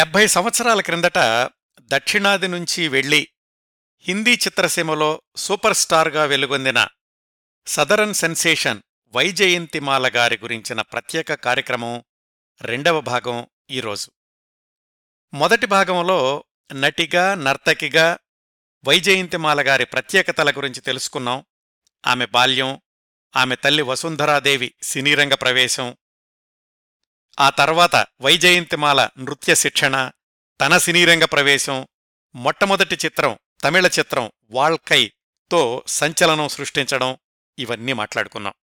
70 సంవత్సరాల క్రిందట దక్షిణాది నుంచి వెళ్ళి హిందీ చిత్రసీమలో సూపర్ స్టార్గా వెలుగొందిన సదరన్ సెన్సేషన్ వైజయంతిమాల గారి గురించిన ప్రత్యేక కార్యక్రమం 2వ భాగం ఈరోజు. మొదటి భాగంలో నటిగా నర్తకిగా వైజయంతిమాల గారి ప్రత్యేకతల గురించి తెలుసుకున్నాం. ఆమె బాల్యం, ఆమె తల్లి వసుంధరాదేవి సినీరంగ ప్రవేశం, ఆ తర్వాత వైజయంతిమాల నృత్య శిక్షణ, తన సినీరంగ ప్రవేశం, మొట్టమొదటి చిత్రం తమిళ చిత్రం వాల్కై తో సంచలనం సృష్టించడం, ఇవన్నీ మాట్లాడుకున్నాం.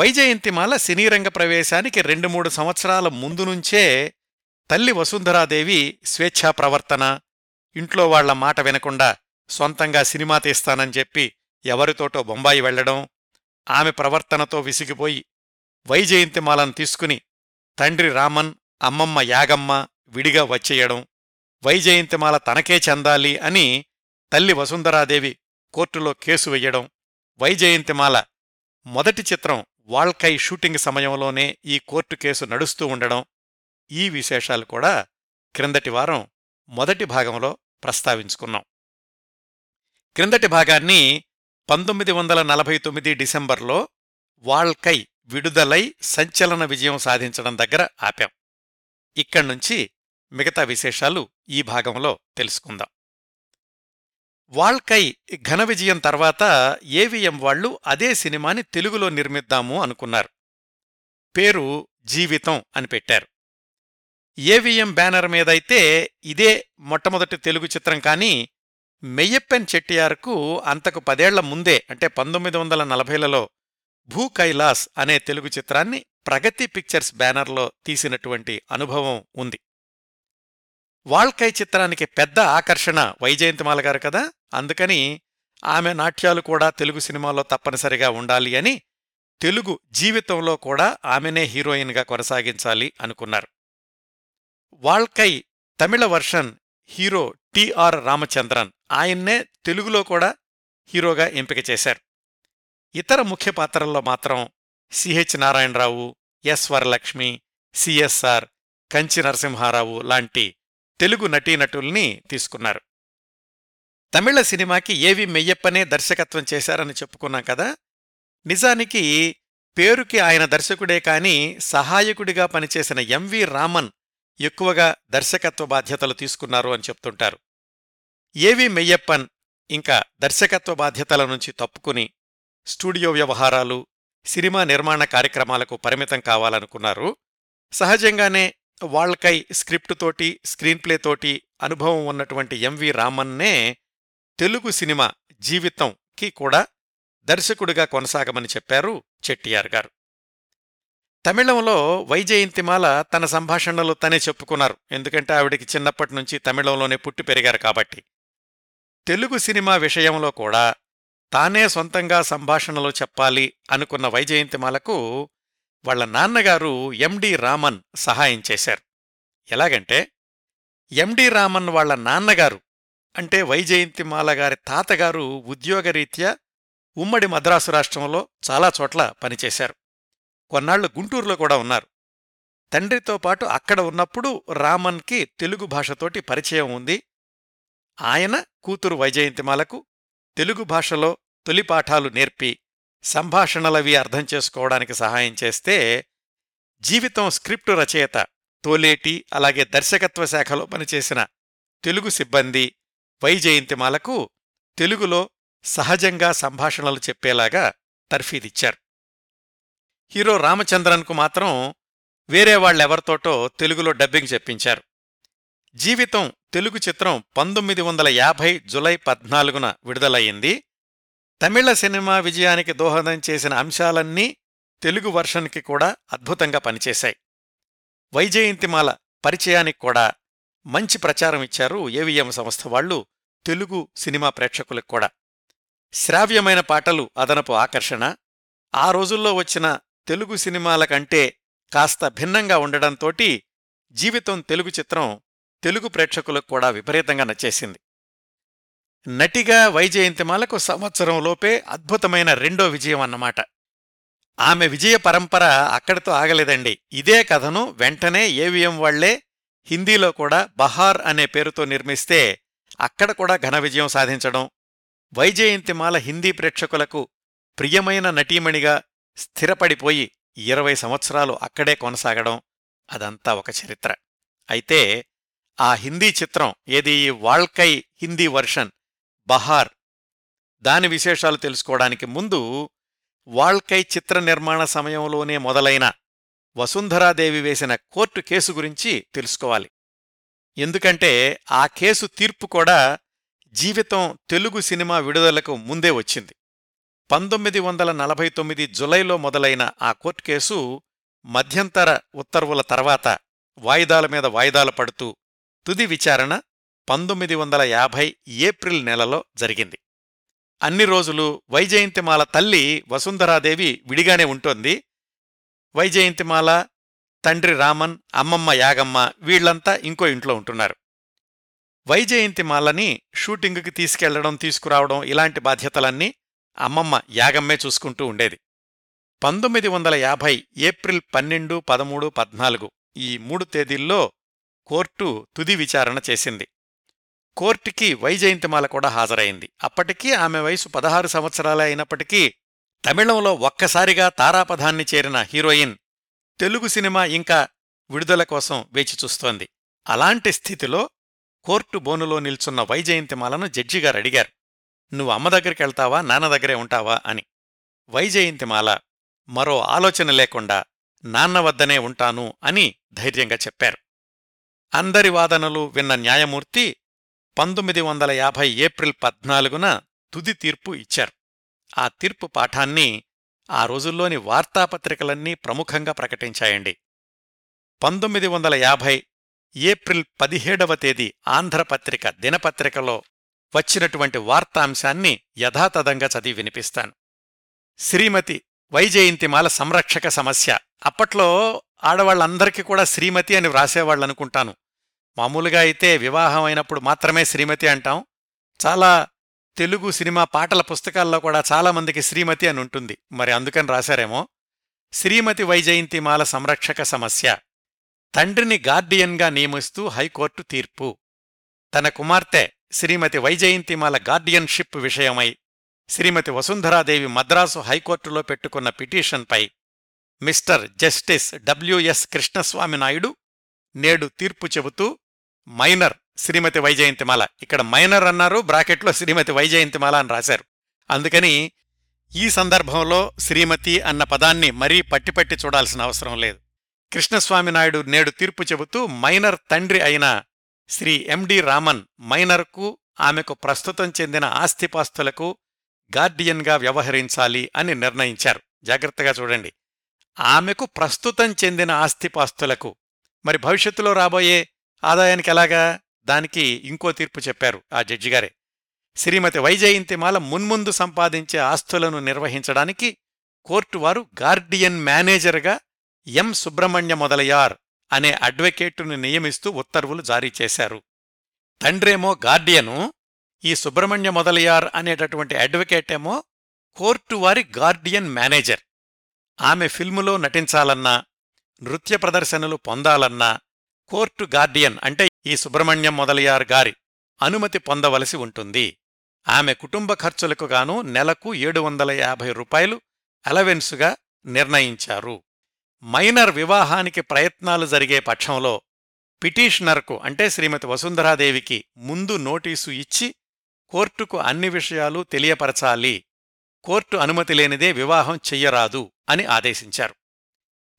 వైజయంతిమాల సినీరంగ ప్రవేశానికి 2-3 సంవత్సరాల ముందు నుంచే తల్లి వసుంధరాదేవి స్వేచ్ఛా ప్రవర్తన, ఇంట్లో వాళ్ల మాట వినకుండా సొంతంగా సినిమా తీస్తానని చెప్పి ఎవరితోటో బొంబాయి వెళ్లడం, ఆమె ప్రవర్తనతో విసిగిపోయి వైజయంతిమాలను తీసుకుని తండ్రి రామన్, అమ్మమ్మ యాగమ్మ విడిగా వచ్చేయడం, వైజయంతిమాల తనకే చెందాలి అని తల్లి వసుంధరాదేవి కోర్టులో కేసు వెయ్యడం, వైజయంతిమాల మొదటి చిత్రం వాల్కై షూటింగ్ సమయంలోనే ఈ కోర్టు కేసు నడుస్తూ ఉండడం, ఈ విశేషాలు కూడా క్రిందటి వారం మొదటి భాగంలో ప్రస్తావించుకున్నాం. క్రిందటి భాగాన్ని 1949 డిసెంబర్లో వాల్కై విడుదలై సంచలన విజయం సాధించడం దగ్గర ఆపాం. ఇక్కడ్నుంచి మిగతా విశేషాలు ఈ భాగంలో తెలుసుకుందాం. వాల్కై ఘన విజయం తర్వాత ఏవిఎం వాళ్లు అదే సినిమాని తెలుగులో నిర్మిద్దాము అనుకున్నారు. పేరు జీవితం అని పెట్టారు. ఏవిఎం బ్యానర్ మీదైతే ఇదే మొట్టమొదటి తెలుగు చిత్రం. కానీ మెయ్యప్పెన్ చెట్టియార్కు అంతకు 10 ఏళ్ల ముందే, అంటే 1940లలో భూ కైలాస్ అనే తెలుగు చిత్రాన్ని ప్రగతి పిక్చర్స్ బ్యానర్లో తీసినటువంటి అనుభవం ఉంది. వాల్కై చిత్రానికి పెద్ద ఆకర్షణ వైజయంతిమాల గారు కదా, అందుకని ఆమె నాట్యాలు కూడా తెలుగు సినిమాలో తప్పనిసరిగా ఉండాలి అని తెలుగు జీవితంలో కూడా ఆమెనే హీరోయిన్గా కొనసాగించాలి అనుకున్నారు. వాల్కై తమిళ వర్షన్ హీరో టిఆర్ రామచంద్రన్, ఆయన్నే తెలుగులో కూడా హీరోగా ఎంపిక చేశారు. ఇతర ముఖ్య పాత్రల్లో మాత్రం CH Narayanarao, S Varalakshmi, CSR, Kanchi Narasimharao లాంటి తెలుగు నటీనటుల్ని తీసుకున్నారు. తమిళ సినిమాకి ఏవి మెయ్యప్పనే దర్శకత్వం చేశారని చెప్పుకున్నాం కదా. నిజానికి పేరుకి ఆయన దర్శకుడే, కానీ సహాయకుడిగా పనిచేసిన ఎంవి రామన్ ఎక్కువగా దర్శకత్వ బాధ్యతలు తీసుకున్నారు అని చెప్తుంటారు. ఏవి మెయ్యప్పన్ ఇంకా దర్శకత్వ బాధ్యతల నుంచి తప్పుకుని స్టూడియో వ్యవహారాలు, సినిమా నిర్మాణ కార్యక్రమాలకు పరిమితం కావాలనుకున్నారు. సహజంగానే వాల్కై స్క్రిప్టుతోటి, స్క్రీన్ప్లేతోటి అనుభవం ఉన్నటువంటి ఎంవి రామన్నే తెలుగు సినిమా జీవితంకి కూడా దర్శకుడిగా కొనసాగమని చెప్పారు చెట్టియార్ గారు. తమిళంలో వైజయంతిమాల తన సంభాషణలు తనే చెప్పుకున్నారు, ఎందుకంటే ఆవిడికి చిన్నప్పటి నుంచి తమిళంలోనే పుట్టి పెరిగారు కాబట్టి. తెలుగు సినిమా విషయంలో కూడా తానే సొంతంగా సంభాషణలు చెప్పాలి అనుకున్న వైజయంతిమాలకు వాళ్ల నాన్నగారు ఎండి రామన్ సహాయం చేశారు. ఎలాగంటే, ఎండి రామన్ వాళ్ల నాన్నగారు అంటే వైజయంతిమాల గారి తాతగారు ఉద్యోగరీత్యా ఉమ్మడి మద్రాసు రాష్ట్రంలో చాలా చోట్ల పనిచేశారు. కొన్నాళ్లు గుంటూరులో కూడా ఉన్నారు. తండ్రితో పాటు అక్కడ ఉన్నప్పుడు రామన్కి తెలుగు భాషతోటి పరిచయం ఉంది. ఆయన కూతురు వైజయంతిమాలకు తెలుగు భాషలో తొలి పాఠాలు నేర్పి సంభాషణలవి అర్థం చేసుకోవడానికి సహాయం చేస్తే, జీవితం స్క్రిప్టు రచయిత తోలేటి అలాగే దర్శకత్వ శాఖలో పనిచేసిన తెలుగు సిబ్బంది వైజయంతిమాలకు తెలుగులో సహజంగా సంభాషణలు చెప్పేలాగా తర్ఫీదిచ్చారు. హీరో రామచంద్రన్కు మాత్రం వేరే వాళ్ళెవరితోటో తెలుగులో డబ్బింగ్ చెప్పించారు. జీవితం తెలుగు చిత్రం 1950 జూలై 14న విడుదలయ్యింది. తమిళ సినిమా విజయానికి దోహదం చేసిన అంశాలన్నీ తెలుగు వర్షన్కి కూడా అద్భుతంగా పనిచేశాయి. వైజయంతిమాల పరిచయానికి కూడా మంచి ప్రచారం ఇచ్చారు ఏవిఎం సంస్థ వాళ్లు, తెలుగు సినిమా ప్రేక్షకులకు కూడా. శ్రావ్యమైన పాటలు అదనపు ఆకర్షణ. ఆ రోజుల్లో వచ్చిన తెలుగు సినిమాల కంటే కాస్త భిన్నంగా ఉండడంతోటి జీవితం తెలుగు చిత్రం తెలుగు ప్రేక్షకులకు కూడా విపరీతంగా నచ్చేసింది. నటిగా వైజయంతిమాలకు 1 సంవత్సరంలోపే అద్భుతమైన 2వ విజయం అన్నమాట. ఆమె విజయ పరంపర అక్కడితో ఆగలేదండి. ఇదే కథను వెంటనే ఏవిఎం వాళ్లే హిందీలో కూడా బహార్ అనే పేరుతో నిర్మిస్తే అక్కడ కూడా ఘన విజయం సాధించడం, వైజయంతిమాల హిందీ ప్రేక్షకులకు ప్రియమైన నటీమణిగా స్థిరపడిపోయి 20 సంవత్సరాలు అక్కడే కొనసాగడం, అదంతా ఒక చరిత్ర. అయితే ఆ హిందీ చిత్రం ఏది, ఈ వాల్కై హిందీ వర్షన్ బహార్, దాని విశేషాలు తెలుసుకోవడానికి ముందు వాల్కై చిత్ర నిర్మాణ సమయంలోనే మొదలైన వసుంధరాదేవి వేసిన కోర్టు కేసు గురించి తెలుసుకోవాలి. ఎందుకంటే ఆ కేసు తీర్పు కూడా జీవితం తెలుగు సినిమా విడుదలకు ముందే వచ్చింది. 1949 జులైలో మొదలైన ఆ కోర్టు కేసు మధ్యంతర ఉత్తర్వుల తర్వాత వాయిదాల మీద వాయిదాలు పడుతూ తుది విచారణ 1950 ఏప్రిల్ నెలలో జరిగింది. అన్ని రోజులు వైజయంతిమాల తల్లి వసుంధరాదేవి విడిగానే ఉంటోంది. వైజయంతిమాల, తండ్రి రామన్, అమ్మమ్మ యాగమ్మ వీళ్లంతా ఇంకో ఇంట్లో ఉంటున్నారు. వైజయంతిమాలని షూటింగుకి తీసుకెళ్లడం, తీసుకురావడం ఇలాంటి బాధ్యతలన్నీ అమ్మమ్మ యాగమ్మే చూసుకుంటూ ఉండేది. 1950 ఏప్రిల్ 12, 13, 14 ఈ 3 తేదీల్లో కోర్టు తుది విచారణ చేసింది. కోర్టుకి వైజయంతిమాల కూడా హాజరైంది. అప్పటికీ ఆమె వయసు 16 సంవత్సరాలే అయినప్పటికీ తమిళంలో ఒక్కసారిగా తారాపథాన్ని చేరిన హీరోయిన్ తెలుగు సినిమా ఇంకా విడుదల కోసం వేచిచూస్తోంది. అలాంటి స్థితిలో కోర్టు బోనులో నిల్చున్న వైజయంతిమాలను జడ్జిగారు అడిగారు, "నువ్వు అమ్మ దగ్గరికెళ్తావా, నాన్న దగ్గరే ఉంటావా" అని. వైజయంతిమాల మరో ఆలోచన లేకుండా "నాన్న వద్దనే ఉంటాను" అని ధైర్యంగా చెప్పారు. అందరి వాదనలు విన్న న్యాయమూర్తి 1950 ఏప్రిల్ 14 తుది తీర్పు ఇచ్చారు. ఆ తీర్పు పాఠాన్ని ఆ రోజుల్లోని వార్తాపత్రికలన్నీ ప్రముఖంగా ప్రకటించాయండి. 1950 ఏప్రిల్ 17వ తేదీ ఆంధ్రపత్రిక దినపత్రికలో వచ్చినటువంటి వార్తాంశాన్ని యథాతథంగా చదివి వినిపిస్తాను. "శ్రీమతి వైజయంతిమాల సంరక్షక సమస్య". అప్పట్లో ఆడవాళ్లందరికీ కూడా శ్రీమతి అని వ్రాసేవాళ్లనుకుంటాను. మామూలుగా అయితే వివాహమైనప్పుడు మాత్రమే శ్రీమతి అంటాం. చాలా తెలుగు సినిమా పాటల పుస్తకాల్లో కూడా చాలామందికి శ్రీమతి అని ఉంటుంది, మరి అందుకని రాశారేమో. "శ్రీమతి వైజయంతిమాల సంరక్షక సమస్య. తండ్రిని గార్డియన్గా నియమిస్తూ హైకోర్టు తీర్పు. తన కుమార్తె శ్రీమతి వైజయంతిమాల గార్డియన్షిప్ విషయమై శ్రీమతి వసుంధరాదేవి మద్రాసు హైకోర్టులో పెట్టుకున్న పిటిషన్పై mister justice WS Krishnaswamy Naidu నేడు తీర్పు చెబుతూ మైనర్ శ్రీమతి వైజయంతిమాల", ఇక్కడ మైనర్ అన్నారు, బ్రాకెట్లో శ్రీమతి వైజయంతిమాల అని రాశారు. అందుకని ఈ సందర్భంలో శ్రీమతి అన్న పదాన్ని మరీ పట్టిపట్టి చూడాల్సిన అవసరం లేదు. "కృష్ణస్వామి నాయుడు నేడు తీర్పు చెబుతూ మైనర్ తండ్రి అయిన శ్రీ ఎండి రామన్ మైనర్కు ఆమెకు ప్రస్తుతం చెందిన ఆస్తిపాస్తులకు గార్డియన్గా వ్యవహరించాలి" అని నిర్ణయించారు. జాగ్రత్తగా చూడండి, ఆమెకు ప్రస్తుతం చెందిన ఆస్తిపాస్తులకు. మరి భవిష్యత్తులో రాబోయే ఆదాయానికి ఎలాగా, దానికి ఇంకో తీర్పు చెప్పారు ఆ జడ్జిగారే. "శ్రీమతి వైజయంతిమాల మున్ముందు సంపాదించే ఆస్తులను నిర్వహించడానికి కోర్టు వారు గార్డియన్ మేనేజర్గా ఎం సుబ్రహ్మణ్య మొదలయార్ అనే అడ్వకేటును నియమిస్తూ ఉత్తర్వులు జారీ చేశారు". తండ్రేమో గార్డియను, ఈ సుబ్రహ్మణ్య మొదలయార్ అనేటటువంటి అడ్వకేటేమో కోర్టు వారి గార్డియన్ మేనేజర్. ఆమె ఫిల్ములో నటించాలన్నా నృత్య ప్రదర్శనలు పొందాలన్నా కోర్టు గార్డియన్ అంటే ఈ సుబ్రహ్మణ్యం మొదలయార్ గారి అనుమతి పొందవలసి ఉంటుంది. ఆమె కుటుంబ ఖర్చులకుగాను నెలకు 750 రూపాయలు అలవెన్సుగా నిర్ణయించారు. మైనర్ వివాహానికి ప్రయత్నాలు జరిగే పక్షంలో పిటిషనర్కు అంటే శ్రీమతి వసుంధరాదేవికి ముందు నోటీసు ఇచ్చి కోర్టుకు అన్ని విషయాలు తెలియపరచాలి, కోర్టు అనుమతి లేనిదే వివాహం చెయ్యరాదు అని ఆదేశించారు.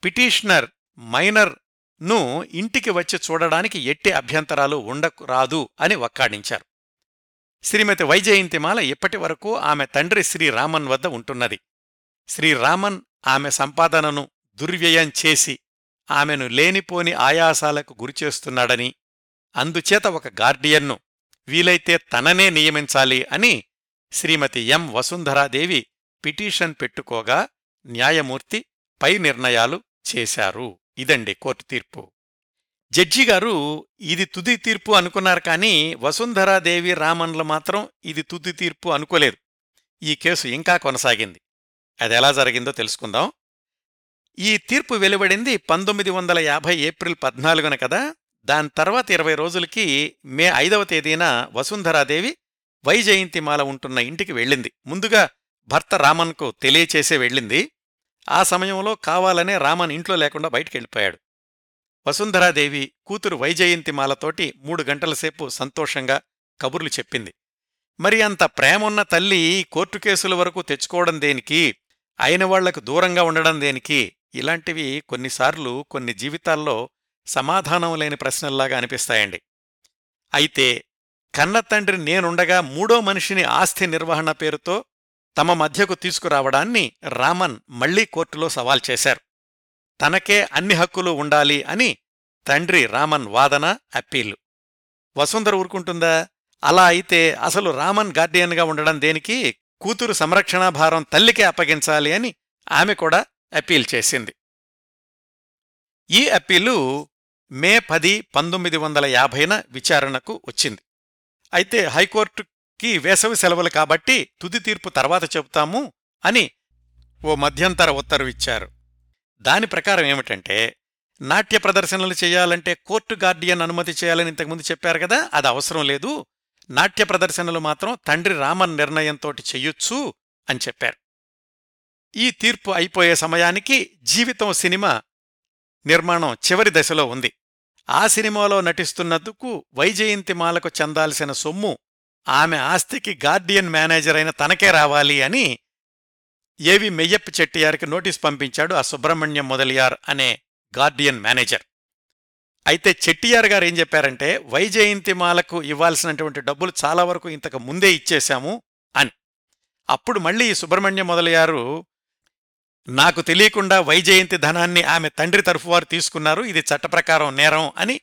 పిటిషనర్ మైనర్ను ఇంటికి వచ్చి చూడడానికి ఎట్టి అభ్యంతరాలు ఉండరాదు అని వక్కాడించారు. శ్రీమతి వైజయంతిమాల ఇప్పటివరకు ఆమె తండ్రి శ్రీరామన్ వద్ద ఉంటున్నది. శ్రీరామన్ ఆమె సంపాదనను దుర్వ్యయం చేసి ఆమెను లేనిపోని ఆయాసాలకు గురిచేస్తున్నాడని, అందుచేత ఒక గార్డియన్ను వీలైతే తననే నియమించాలి అని శ్రీమతి ఎం వసుంధరాదేవి పిటిషన్ పెట్టుకోగా న్యాయమూర్తి పై నిర్ణయాలు చేశారు. ఇదండి కోర్టు తీర్పు. జడ్జిగారు ఇది తుది తీర్పు అనుకున్నారు, కానీ వసుంధరాదేవి రామన్లు మాత్రం ఇది తుది తీర్పు అనుకోలేదు. ఈ కేసు ఇంకా కొనసాగింది. అదెలా జరిగిందో తెలుసుకుందాం. ఈ తీర్పు వెలువడింది 1950 ఏప్రిల్ 14 కదా. దాని తర్వాత 20 రోజులకి మే 5వ తేదీన వసుంధరాదేవి వైజయంతిమాల ఉంటున్న ఇంటికి వెళ్ళింది. ముందుగా భర్త రామన్కు తెలియచేసే వెళ్ళింది. ఆ సమయంలో కావాలనే రామన్ ఇంట్లో లేకుండా బయటికెళ్ళిపోయాడు. వసుంధరాదేవి కూతురు వైజయంతిమాలతోటి 3 గంటల సేపు సంతోషంగా కబుర్లు చెప్పింది. మరి అంత ప్రేమున్న తల్లి కోర్టు కేసుల వరకు తెచ్చుకోవడం దేనికి, అయిన వాళ్లకు దూరంగా ఉండడం దేనికి? ఇలాంటివి కొన్నిసార్లు కొన్ని జీవితాల్లో సమాధానం లేని ప్రశ్నల్లాగా అనిపిస్తాయండి. అయితే కన్నతండ్రి నేనుండగా మూడో మనిషిని ఆస్తి నిర్వహణ పేరుతో తమ మధ్యకు తీసుకురావడాన్ని రామన్ మళ్లీ కోర్టులో సవాల్ చేశారు. తనకే అన్ని హక్కులు ఉండాలి అని తండ్రి రామన్ వాదన, అప్పీలు. వసుంధర ఊరుకుంటుందా? అలా అయితే అసలు రామన్ గార్డియన్గా ఉండడం దేనికి, కూతురు సంరక్షణాభారం తల్లికే అప్పగించాలి అని ఆమె కూడా అప్పీల్ చేసింది. ఈ అప్పీలు మే 10, 1950న విచారణకు వచ్చింది. అయితే హైకోర్టుకి వేసవి సెలవులు కాబట్టి తుది తీర్పు తర్వాత చెబుతాము అని ఓ మధ్యంతర ఉత్తర్విచ్చారు. దాని ప్రకారం ఏమిటంటే, నాట్య ప్రదర్శనలు చేయాలంటే కోర్టు గార్డియన్ అనుమతి చేయాలని ఇంతకుముందు చెప్పారు కదా, అది అవసరం లేదు, నాట్య ప్రదర్శనలు మాత్రం తండ్రి రామన్ నిర్ణయంతోటి చెయ్యొచ్చు అని చెప్పారు. ఈ తీర్పు అయిపోయే సమయానికి జీవితం సినిమా నిర్మాణం చివరి దశలో ఉంది. ఆ సినిమాలో నటిస్తున్నందుకు వైజయంతిమాలకు చెందాల్సిన సొమ్ము ఆమె ఆస్తికి గార్డియన్ మేనేజర్ అయిన తనకే రావాలి అని ఏవి మెయ్యప్ప చెట్టియార్కి నోటీస్ పంపించాడు ఆ సుబ్రహ్మణ్యం మొదలియార్ అనే గార్డియన్ మేనేజర్. అయితే చెట్టియార్ గారు ఏం చెప్పారంటే, వైజయంతిమాలకు ఇవ్వాల్సినటువంటి డబ్బులు చాలా వరకు ఇంతకు ముందే ఇచ్చేశాము అని. అప్పుడు మళ్ళీ సుబ్రహ్మణ్యం మొదలయ్యారు, నాకు తెలియకుండా వైజయంతి ధనాన్ని ఆమె తండ్రి తరఫువారు తీసుకున్నారు, ఇది చట్టప్రకారం నేరం అని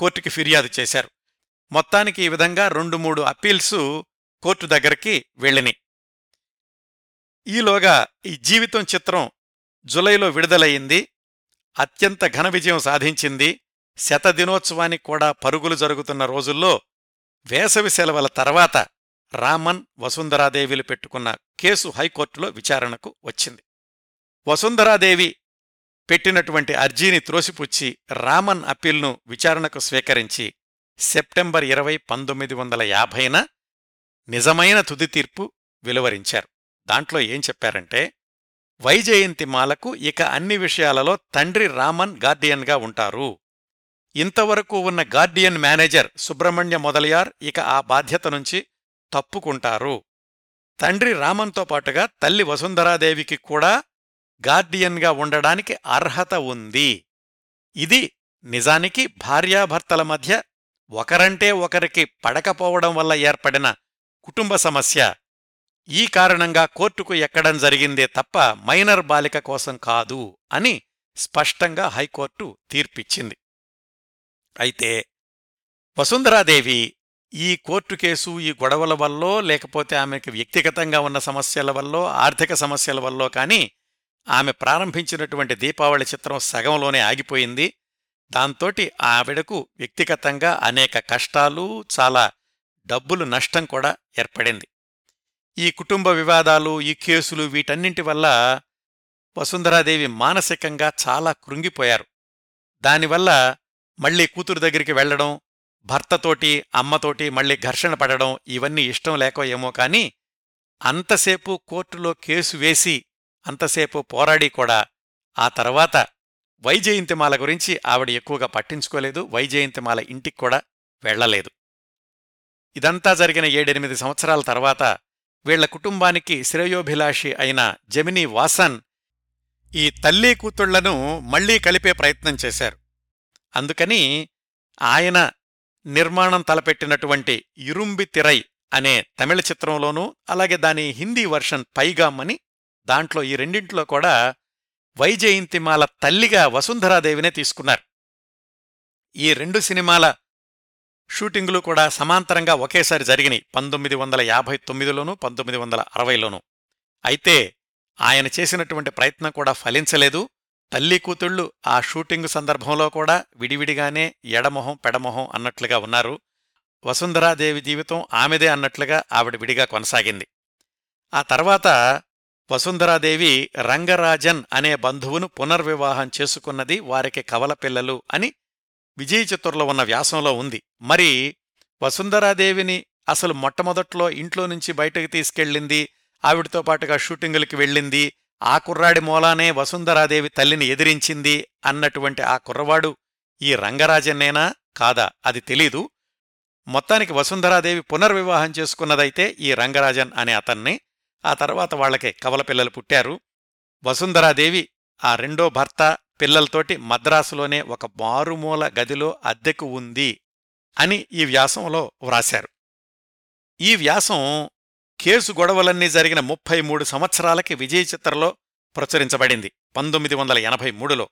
కోర్టుకి ఫిర్యాదు చేశారు. మొత్తానికి ఈ విధంగా 2-3 అప్పీల్సు కోర్టు దగ్గరికి వెళ్ళినాయి. ఈలోగా ఈ జీవితం చిత్రం జూలైలో విడుదలయ్యింది. అత్యంత ఘన విజయం సాధించింది. 100వ దినోత్సవానికి కూడా పరుగులు జరుగుతున్న రోజుల్లో వేసవి సెలవుల తర్వాత రామన్ వసుంధరాదేవిలు పెట్టుకున్న కేసు హైకోర్టులో విచారణకు వచ్చింది. వసుంధరాదేవి పెట్టినటువంటి అర్జీని త్రోసిపుచ్చి రామన్ అప్పీల్ను విచారణకు స్వీకరించి సెప్టెంబర్ 20, 1950న నిజమైన తుది తీర్పు వెలువరించారు. దాంట్లో ఏం చెప్పారంటే, వైజయంతిమాలకు ఇక అన్ని విషయాలలో తండ్రి రామన్ గార్డియన్గా ఉంటారు. ఇంతవరకు ఉన్న గార్డియన్ మేనేజర్ సుబ్రహ్మణ్య మొదలియార్ ఇక ఆ బాధ్యత నుంచి తప్పుకుంటారు. తండ్రి రామన్తో పాటుగా తల్లి వసుంధరాదేవికి కూడా గార్డియన్గా ఉండడానికి అర్హత ఉంది. ఇది నిజానికి భార్యాభర్తల మధ్య ఒకరంటే ఒకరికి పడకపోవడం వల్ల ఏర్పడిన కుటుంబ సమస్య. ఈ కారణంగా కోర్టుకు ఎక్కడం జరిగిందే తప్ప మైనర్ బాలిక కోసం కాదు అని స్పష్టంగా హైకోర్టు తీర్పిచ్చింది. అయితే వసుంధరాదేవి ఈ కోర్టు కేసు, ఈ గొడవల వల్లో, లేకపోతే ఆమెకు వ్యక్తిగతంగా ఉన్న సమస్యల వల్లో, ఆర్థిక సమస్యల వల్లో కానీ ఆమె ప్రారంభించినటువంటి దీపావళి చిత్రం సగంలోనే ఆగిపోయింది. దాంతోటి ఆవిడకు వ్యక్తిగతంగా అనేక కష్టాలు, చాలా డబ్బులు నష్టం కూడా ఏర్పడింది. ఈ కుటుంబ వివాదాలు, ఈ కేసులు, వీటన్నింటి వల్ల వసుంధరాదేవి మానసికంగా చాలా కృంగిపోయారు. దానివల్ల మళ్లీ కూతురు దగ్గరికి వెళ్లడం, భర్తతోటి అమ్మతోటి మళ్లీ ఘర్షణ పడడం, ఇవన్నీ ఇష్టం లేకో ఏమో కానీ అంతసేపు కోర్టులో కేసు వేసి అంతసేపు పోరాడి కూడా ఆ తర్వాత వైజయంతిమాల గురించి ఆవిడ ఎక్కువగా పట్టించుకోలేదు. వైజయంతిమాల ఇంటికి కూడా వెళ్లలేదు. ఇదంతా జరిగిన 7-8 సంవత్సరాల తర్వాత వీళ్ల కుటుంబానికి శ్రేయోభిలాషి అయిన జెమినీ వాసన్ ఈ తల్లి కూతుళ్లను మళ్లీ కలిపే ప్రయత్నం చేశారు. అందుకని ఆయన నిర్మాణం తలపెట్టినటువంటి ఇరుంబితిరై అనే తమిళ చిత్రంలోనూ, అలాగే దాని హిందీ వర్షన్ పైగామ్ అని, దాంట్లో ఈ రెండింటిలో కూడా వైజయంతిమాల తల్లిగా వసుంధరాదేవినే తీసుకున్నారు. ఈ 2 సినిమాల షూటింగులు కూడా సమాంతరంగా ఒకేసారి జరిగినాయి, 1959లోనూ 1960లోనూ. అయితే ఆయన చేసినటువంటి ప్రయత్నం కూడా ఫలించలేదు. తల్లి కూతుళ్లు ఆ షూటింగు సందర్భంలో కూడా విడివిడిగానే ఎడమొహం పెడమొహం అన్నట్లుగా ఉన్నారు. వసుంధరాదేవి జీవితం ఆమెదే అన్నట్లుగా ఆవిడ విడిగా కొనసాగింది. ఆ తర్వాత వసుంధరాదేవి రంగరాజన్ అనే బంధువును పునర్వివాహం చేసుకున్నది. వారికి కవల పిల్లలు అని విజయ చతుర్లో ఉన్న వ్యాసంలో ఉంది. మరి వసుంధరాదేవిని అసలు మొట్టమొదట్లో ఇంట్లో నుంచి బయటకు తీసుకెళ్ళింది, ఆవిడతో పాటుగా షూటింగులకి వెళ్ళింది, ఆ కుర్రాడి మూలానే వసుంధరాదేవి తల్లిని ఎదిరించింది అన్నటువంటి ఆ కుర్రవాడు ఈ రంగరాజన్నేనా కాదా అది తెలీదు. మొత్తానికి వసుంధరాదేవి పునర్వివాహం చేసుకున్నదైతే ఈ రంగరాజన్ అనే అతన్ని. ఆ తర్వాత వాళ్లకే కవలపిల్లలు పుట్టారు. వసుంధరాదేవి ఆ రెండో భర్త పిల్లలతోటి మద్రాసులోనే ఒక మారుమూల గదిలో అద్దెకు ఉంది అని ఈ వ్యాసంలో వ్రాశారు. ఈ వ్యాసం కేసు గొడవలన్నీ జరిగిన 33 సంవత్సరాలకి విజయ చిత్రలో ప్రచురించబడింది 1983లో.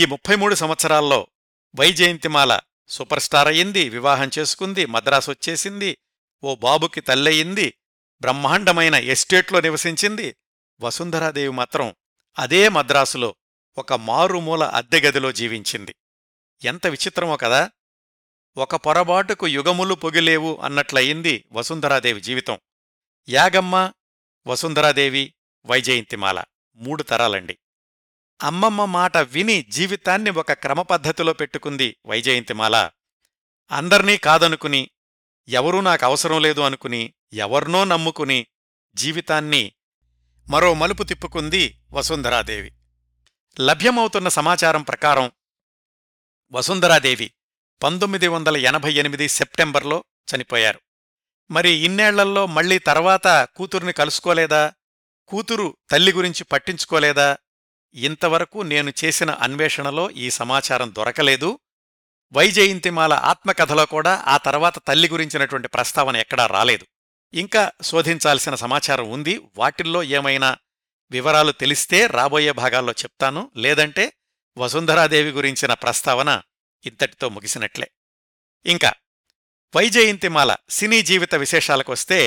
ఈ 33 సంవత్సరాల్లో వైజయంతిమాల సూపర్ స్టార్ అయింది, వివాహం చేసుకుంది, మద్రాసొచ్చేసింది, ఓ బాబుకి తల్లయింది, బ్రహ్మాండమైన ఎస్టేట్లో నివసించింది. వసుంధరాదేవి మాత్రం అదే మద్రాసులో ఒక మారుమూల అద్దెగదిలో జీవించింది. ఎంత విచిత్రమో కదా. ఒక పొరబాటుకు యుగములు పొగిలేవు అన్నట్లయింది వసుంధరాదేవి జీవితం. యాగమ్మ, వసుంధరాదేవి, వైజయంతిమాల 3 తరాలండి. అమ్మమ్మ మాట విని జీవితాన్ని ఒక క్రమపద్ధతిలో పెట్టుకుంది వైజయంతిమాల. అందర్నీ కాదనుకుని, ఎవరూ నాకు అవసరం లేదు అనుకుని, ఎవర్నో నమ్ముకుని జీవితాన్ని మరో మలుపు తిప్పుకుంది వసుంధరాదేవి. లభ్యమవుతున్న సమాచారం ప్రకారం వసుంధరాదేవి 1988 సెప్టెంబర్లో చనిపోయారు. మరి ఇన్నేళ్లల్లో మళ్లీ తర్వాత కూతుర్ని కలుసుకోలేదా? కూతురు తల్లి గురించి పట్టించుకోలేదా? ఇంతవరకు నేను చేసిన అన్వేషణలో ఈ సమాచారం దొరకలేదు. వైజయంతిమాల ఆత్మకథలో కూడా ఆ తర్వాత తల్లి గురించినటువంటి ప్రస్తావన ఎక్కడా రాలేదు. ఇంకా శోధించాల్సిన సమాచారం ఉంది. వాటిల్లో ఏమైనా వివరాలు తెలిస్తే రాబోయే భాగాల్లో చెప్తాను. లేదంటే వసుంధరాదేవి గురించిన ప్రస్తావన ఇంతటితో ముగిసినట్లే. ఇంకా వైజయంతిమాల సినీ జీవిత విశేషాలకొస్తే,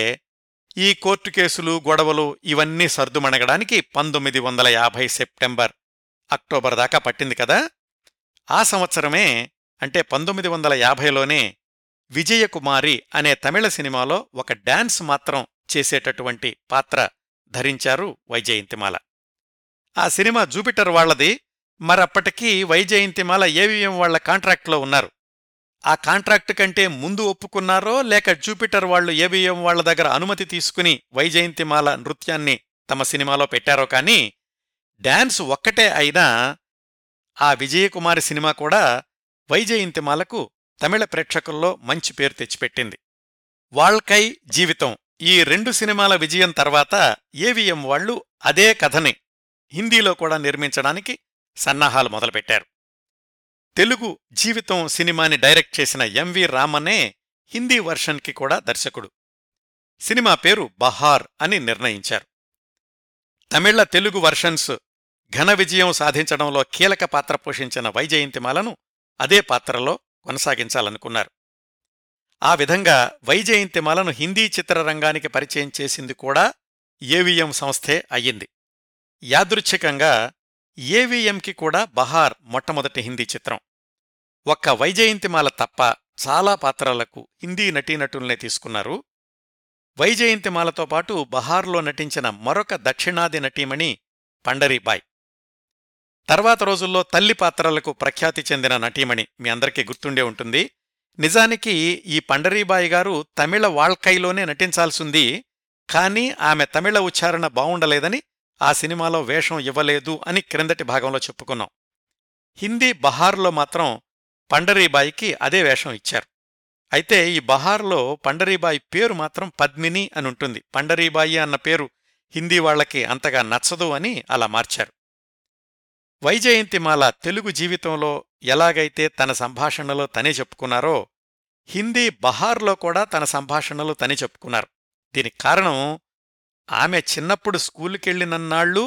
ఈ కోర్టు కేసులు, గొడవలు ఇవన్నీ సర్దుమణగడానికి 1950 సెప్టెంబర్ అక్టోబర్ దాకా పట్టింది కదా. ఆ సంవత్సరమే అంటే 1950లోనే విజయకుమారి అనే తమిళ సినిమాలో ఒక డాన్స్ మాత్రం చేసేటటువంటి పాత్ర ధరించారు వైజయంతిమాల. ఆ సినిమా జూపిటర్ వాళ్లది. మరప్పటికీ వైజయంతిమాల ఏవిఎం వాళ్ల కాంట్రాక్ట్లో ఉన్నారు. ఆ కాంట్రాక్టు కంటే ముందు ఒప్పుకున్నారో లేక జూపిటర్ వాళ్లు ఏవిఎం వాళ్ల దగ్గర అనుమతి తీసుకుని వైజయంతిమాల నృత్యాన్ని తమ సినిమాలో పెట్టారో కానీ డాన్స్ ఒక్కటే అయినా ఆ విజయకుమారి సినిమా కూడా వైజయంతిమాలకు తమిళ ప్రేక్షకుల్లో మంచి పేరు తెచ్చిపెట్టింది. వాళ్కై జీవితం ఈ 2 సినిమాల విజయం తర్వాత ఏవిఎం వాళ్లు అదే కథని హిందీలో కూడా నిర్మించడానికి సన్నాహాలు మొదలుపెట్టారు. తెలుగు జీవితం సినిమాని డైరెక్ట్ చేసిన ఎంవి రామనే హిందీ వర్షన్కి కూడా దర్శకుడు. సినిమా పేరు బహార్ అని నిర్ణయించారు. తమిళ తెలుగు వర్షన్స్ ఘన విజయం సాధించడంలో కీలక పాత్ర పోషించిన వైజయంతిమాలను అదే పాత్రలో కొనసాగించాలనుకున్నారు. ఆ విధంగా వైజయంతిమాలను హిందీ చిత్రరంగానికి పరిచయం చేసింది కూడా ఏవిఎం సంస్థే అయ్యింది. యాదృచ్ఛికంగా ఏవిఎంకి కూడా బహార్ మొట్టమొదటి హిందీ చిత్రం. ఒక్క వైజయంతిమాల తప్ప చాలా పాత్రలకు హిందీ నటీనటుల్నే తీసుకున్నారు. వైజయంతిమాలతో పాటు బహార్లో నటించిన మరొక దక్షిణాది నటీమణి పండరీబాయ్. తర్వాత రోజుల్లో తల్లి పాత్రలకు ప్రఖ్యాతి చెందిన నటీమణి, మీ అందరికీ గుర్తుండే ఉంటుంది. నిజానికి ఈ పండరీబాయి గారు తమిళ వాళ్కైలోనే నటించాల్సింది, కానీ ఆమె తమిళ ఉచ్చారణ బావుండలేదని ఆ సినిమాలో వేషం ఇవ్వలేదు అని క్రిందటి భాగంలో చెప్పుకున్నాం. హిందీ బహార్లో మాత్రం పండరీబాయికి అదే వేషం ఇచ్చారు. అయితే ఈ బహార్లో పండరీబాయి పేరు మాత్రం పద్మిని అని ఉంటుంది. పండరీబాయి అన్న పేరు హిందీ వాళ్లకి అంతగా నచ్చదు అని అలా మార్చారు. వైజయంతిమాల తెలుగు జీవితంలో ఎలాగైతే తన సంభాషణలో తనే చెప్పుకున్నారో, హిందీ బహార్లో కూడా తన సంభాషణలో తనే చెప్పుకున్నారు. దీనికి కారణం, ఆమె చిన్నప్పుడు స్కూలుకెళ్లినన్నాళ్లు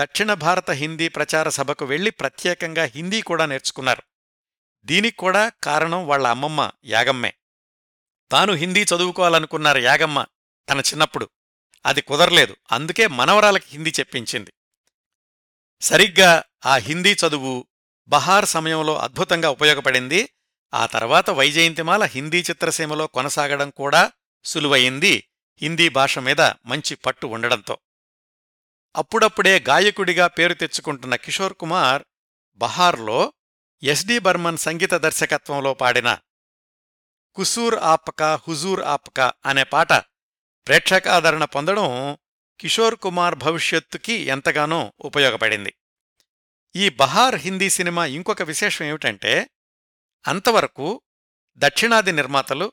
దక్షిణ భారత హిందీ ప్రచార సభకు వెళ్లి ప్రత్యేకంగా హిందీ కూడా నేర్చుకున్నారు. దీనికి కూడా కారణం వాళ్ల అమ్మమ్మ యాగమ్మే. తాను హిందీ చదువుకోవాలనుకున్నారు యాగమ్మ తన చిన్నప్పుడు, అది కుదరలేదు. అందుకే మనవరాలకి హిందీ చెప్పించింది. సరిగ్గా ఆ హిందీ చదువు బహార్ సమయంలో అద్భుతంగా ఉపయోగపడింది. ఆ తర్వాత వైజయంతిమాల హిందీ చిత్రసీమలో కొనసాగడం కూడా సులువయింది, హిందీ భాష మీద మంచి పట్టు ఉండడంతో. అప్పుడప్పుడే గాయకుడిగా పేరు తెచ్చుకుంటున్న కిషోర్ కుమార్ బహార్లో ఎస్డి బర్మన్ సంగీత దర్శకత్వంలో పాడిన కుసూర్ ఆప్కా హుజూర్ ఆప్కా అనే పాట ప్రేక్షకాదరణ పొందడం కిషోర్ కుమార్ భవిష్యత్తుకి ఎంతగానో ఉపయోగపడింది. ఈ బహార్ హిందీ సినిమా ఇంకొక విశేషం ఏమిటంటే, అంతవరకు దక్షిణాది నిర్మాతలు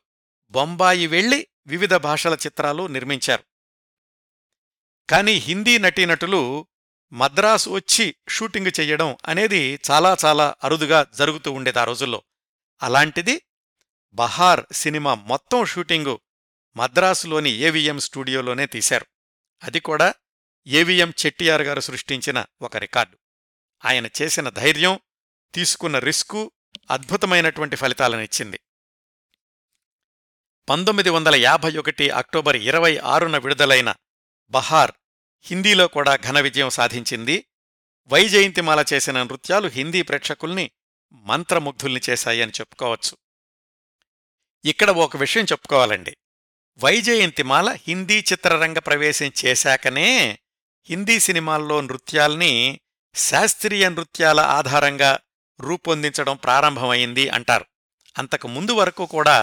బొంబాయి వెళ్లి వివిధ భాషల చిత్రాలు నిర్మించారు. కాని హిందీ నటీనటులు మద్రాసు వచ్చి షూటింగు చెయ్యడం అనేది చాలా చాలా అరుదుగా జరుగుతూ ఉండేది ఆ రోజుల్లో. అలాంటిది బహార్ సినిమా మొత్తం షూటింగు మద్రాసులోని ఏవిఎం స్టూడియోలోనే తీశారు. అది కూడా ఏవిఎం చెట్టియార్ గారు సృష్టించిన ఒక రికార్డు. ఆయన చేసిన ధైర్యం, తీసుకున్న రిస్కు అద్భుతమైనటువంటి ఫలితాలనిచ్చింది. 1951 అక్టోబర్ 26న విడుదలైన బహార్ హిందీలో కూడా ఘన విజయం సాధించింది. వైజయంతిమాల చేసిన నృత్యాలు హిందీ ప్రేక్షకుల్ని మంత్రముగ్ధుల్ని చేశాయి అని చెప్పుకోవచ్చు. ఇక్కడ ఒక విషయం చెప్పుకోవాలండి, వైజయంతిమాల హిందీ చిత్రరంగ ప్రవేశం చేశాకనే హిందీ సినిమాల్లో నృత్యాల్ని శాస్త్రీయ నృత్యాల ఆధారంగా రూపొందించడం ప్రారంభమైంది అంటారు. అంతకు ముందు వరకు కూడా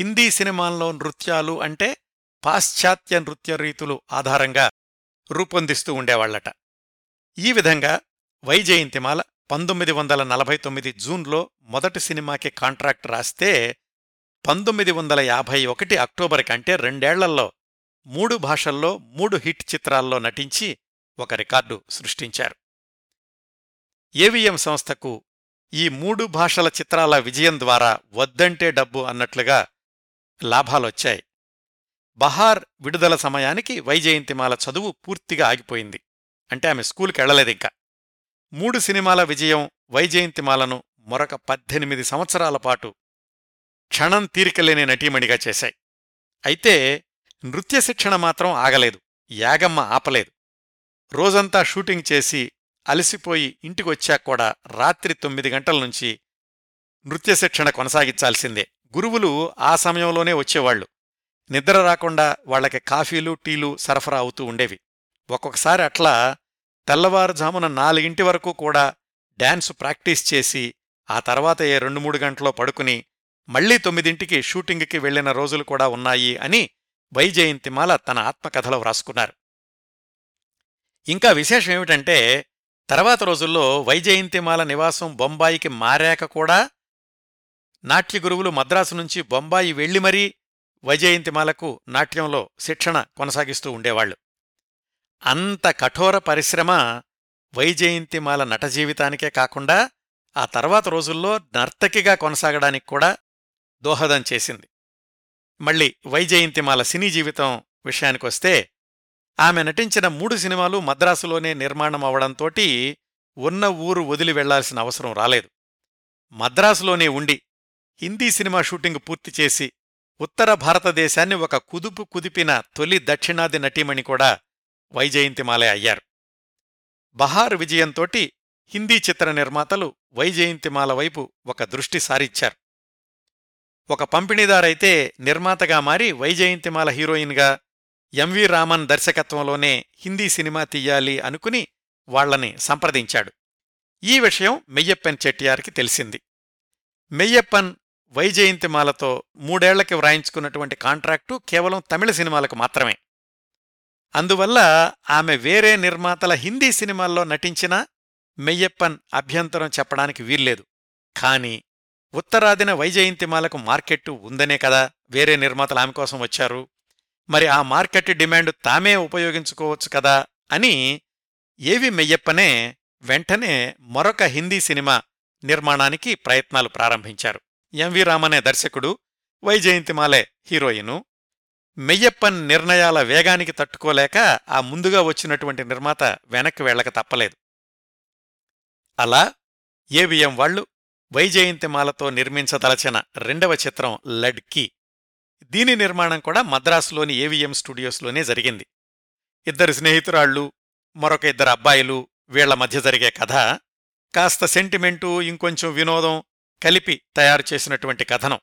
హిందీ సినిమాల్లో నృత్యాలు అంటే పాశ్చాత్య నృత్య రీతులు ఆధారంగా రూపొందిస్తూ ఉండేవాళ్లట. ఈ విధంగా వైజయంతిమాల 1949 జూన్లో మొదటి సినిమాకి కాంట్రాక్ట్ రాస్తే 1951 అక్టోబర్ కంటే 2 ఏళ్లలో 3 భాషల్లో 3 హిట్ చిత్రాల్లో నటించి ఒక రికార్డు సృష్టించారు. ఏవిఎం సంస్థకు ఈ 3 భాషల చిత్రాల విజయం ద్వారా వద్దంటే డబ్బు అన్నట్లుగా లాభాలొచ్చాయి. బహార్ విడుదల సమయానికి వైజయంతిమాల చదువు పూర్తిగా ఆగిపోయింది. అంటే ఆమె స్కూలుకెళ్లలేదింకా. 3 సినిమాల విజయం వైజయంతిమాలను మరొక 18 సంవత్సరాల పాటు క్షణం తీరికలేని నటీమణిగా చేశాయి. అయితే నృత్య శిక్షణ మాత్రం ఆగలేదు, యాగమ్మ ఆపలేదు. రోజంతా షూటింగ్ చేసి అలసిపోయి ఇంటికొచ్చాక కూడా రాత్రి 9 గంటల నుంచి నృత్య శిక్షణ కొనసాగించాల్సిందే. గురువులు ఆ సమయంలోనే వచ్చేవాళ్లు. నిద్ర రాకుండా వాళ్లకి కాఫీలు టీలు సరఫరా అవుతూ ఉండేవి. ఒక్కొక్కసారి అట్లా తెల్లవారుజామున 4 గంటల వరకు కూడా డాన్సు ప్రాక్టీస్ చేసి ఆ తర్వాత 2-3 గంటల్లో పడుకుని మళ్లీ 9ంటికి షూటింగుకి వెళ్లిన రోజులు కూడా ఉన్నాయి అని వైజయంతిమాల తన ఆత్మకథలో వ్రాసుకున్నారు. ఇంకా విశేషం ఏమిటంటే, తర్వాత రోజుల్లో వైజయంతిమాల నివాసం బొంబాయికి మారాక కూడా నాట్య గురువులు మద్రాసు నుంచి బొంబాయి వెళ్లి మరీ వైజయంతిమాలకు నాట్యంలో శిక్షణ కొనసాగిస్తూ ఉండేవాళ్లు. అంత కఠోర పరిశ్రమ వైజయంతిమాల నట జీవితానికే కాకుండా ఆ తర్వాత రోజుల్లో నర్తకిగా కొనసాగడానికి కూడా దోహదం చేసింది. మళ్లీ వైజయంతిమాల సినీ జీవితం విషయానికొస్తే, ఆమె నటించిన 3 సినిమాలు మద్రాసులోనే నిర్మాణమవడంతోటి ఉన్న ఊరు వదిలి వెళ్లాల్సిన అవసరం రాలేదు. మద్రాసులోనే ఉండి హిందీ సినిమా షూటింగ్ పూర్తి చేసి ఉత్తర భారతదేశాన్ని ఒక కుదుపు కుదిపిన తొలి దక్షిణాది నటీమణి కూడా వైజయంతిమాలే అయ్యారు. బహార్ విజయంతోటి హిందీ చిత్ర నిర్మాతలు వైజయంతిమాల వైపు ఒక దృష్టి సారిచ్చారు. ఒక పంపిణీదారైతే నిర్మాతగా మారి వైజయంతిమాల హీరోయిన్గా ఎంవి రామన్ దర్శకత్వంలోనే హిందీ సినిమా తీయాలి అనుకుని వాళ్లని సంప్రదించాడు. ఈ విషయం మెయ్యప్పన్ చెట్టియార్కి తెలిసింది. మెయ్యప్పన్ వైజయంతిమాలతో 3 ఏళ్లకి వ్రాయించుకున్నటువంటి కాంట్రాక్టు కేవలం తమిళ సినిమాలకు మాత్రమే. అందువల్ల ఆమె వేరే నిర్మాతల హిందీ సినిమాల్లో నటించినా మెయ్యప్పన్ అభ్యంతరం చెప్పడానికి వీల్లేదు. కాని ఉత్తరాదిన వైజయంతిమాలకు మార్కెట్టు ఉందనే కదా వేరే నిర్మాతలు ఆమె కోసం వచ్చారు, మరి ఆ మార్కెట్ డిమాండ్ తామే ఉపయోగించుకోవచ్చు కదా అని ఏవి మెయ్యప్పనే వెంటనే మరొక హిందీ సినిమా నిర్మాణానికి ప్రయత్నాలు ప్రారంభించారు. ఎంవి రామనే దర్శకుడు, వైజయంతిమాలే హీరోయిను. మెయ్యప్పన్ నిర్ణయాల వేగానికి తట్టుకోలేక ఆ ముందుగా వచ్చినటువంటి నిర్మాత వెనక్కి వెళ్లక తప్పలేదు. అలా ఏవిఎం వాళ్లు వైజయంతిమాలతో నిర్మించదలచిన 2వ చిత్రం లడ్కీ, దీని నిర్మాణం కూడా మద్రాసులోని ఏవిఎం స్టూడియోస్లోనే జరిగింది. 2 స్నేహితురాళ్లు, మరొక 2 అబ్బాయిలు, వీళ్ల మధ్య జరిగే కథ. కాస్త సెంటిమెంటు, ఇంకొంచెం వినోదం కలిపి తయారు చేసినటువంటి కథనం.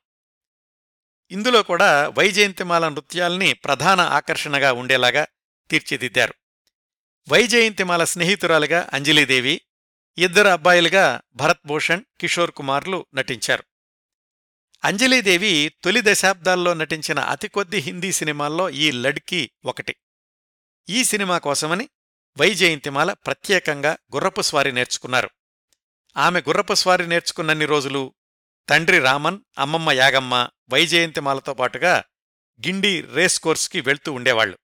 ఇందులో కూడా వైజయంతిమాల నృత్యాల్ని ప్రధాన ఆకర్షణగా ఉండేలాగా తీర్చిదిద్దారు. వైజయంతిమాల స్నేహితురాలుగా అంజలీదేవి, ఇద్దరు అబ్బాయిలుగా భరత్ భూషణ్, కిషోర్ కుమార్లు నటించారు. అంజలీదేవి తొలి దశాబ్దాల్లో నటించిన అతి కొద్ది హిందీ సినిమాల్లో ఈ లడ్కీ ఒకటి. ఈ సినిమా కోసమని వైజయంతిమాల ప్రత్యేకంగా గుర్రపు స్వారీ నేర్చుకున్నారు. ఆమె గుర్రపు స్వారీ నేర్చుకున్నన్ని రోజులు తండ్రి రామన్, అమ్మమ్మ యాగమ్మ వైజయంతిమాలతో పాటుగా గిండి రేస్ కోర్స్కి వెళ్తూ ఉండేవాళ్లు.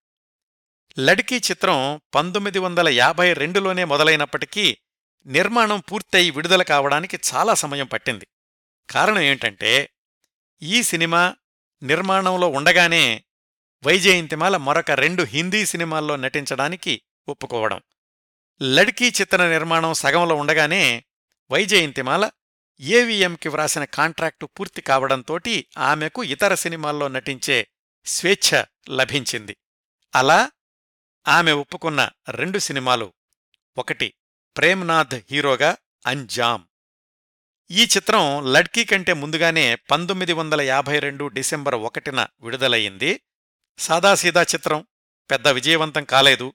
లడ్కీ చిత్రం 1952లోనే మొదలైనప్పటికీ నిర్మాణం పూర్తయి విడుదల కావడానికి చాలా సమయం పట్టింది. కారణం ఏంటంటే ఈ సినిమా నిర్మాణంలో ఉండగానే వైజయంతిమాల మరొక 2 హిందీ సినిమాల్లో నటించడానికి ఒప్పుకోవడం. లడ్కీ చిత్ర నిర్మాణం సగంలో ఉండగానే వైజయంతిమాల ఏవిఎంకి వ్రాసిన కాంట్రాక్టు పూర్తి కావడంతోటి ఆమెకు ఇతర సినిమాల్లో నటించే స్వేచ్ఛ లభించింది. అలా ఆమె ఒప్పుకున్న 2 సినిమాలు, ఒకటి ప్రేమ్నాథ్ హీరోగా అంజామ్. ఈ చిత్రం లడ్కీ కంటే ముందుగానే 1952 డిసెంబర్ 1న విడుదలయ్యింది. సాదాసీదా చిత్రం, పెద్ద విజయవంతం కాలేదు.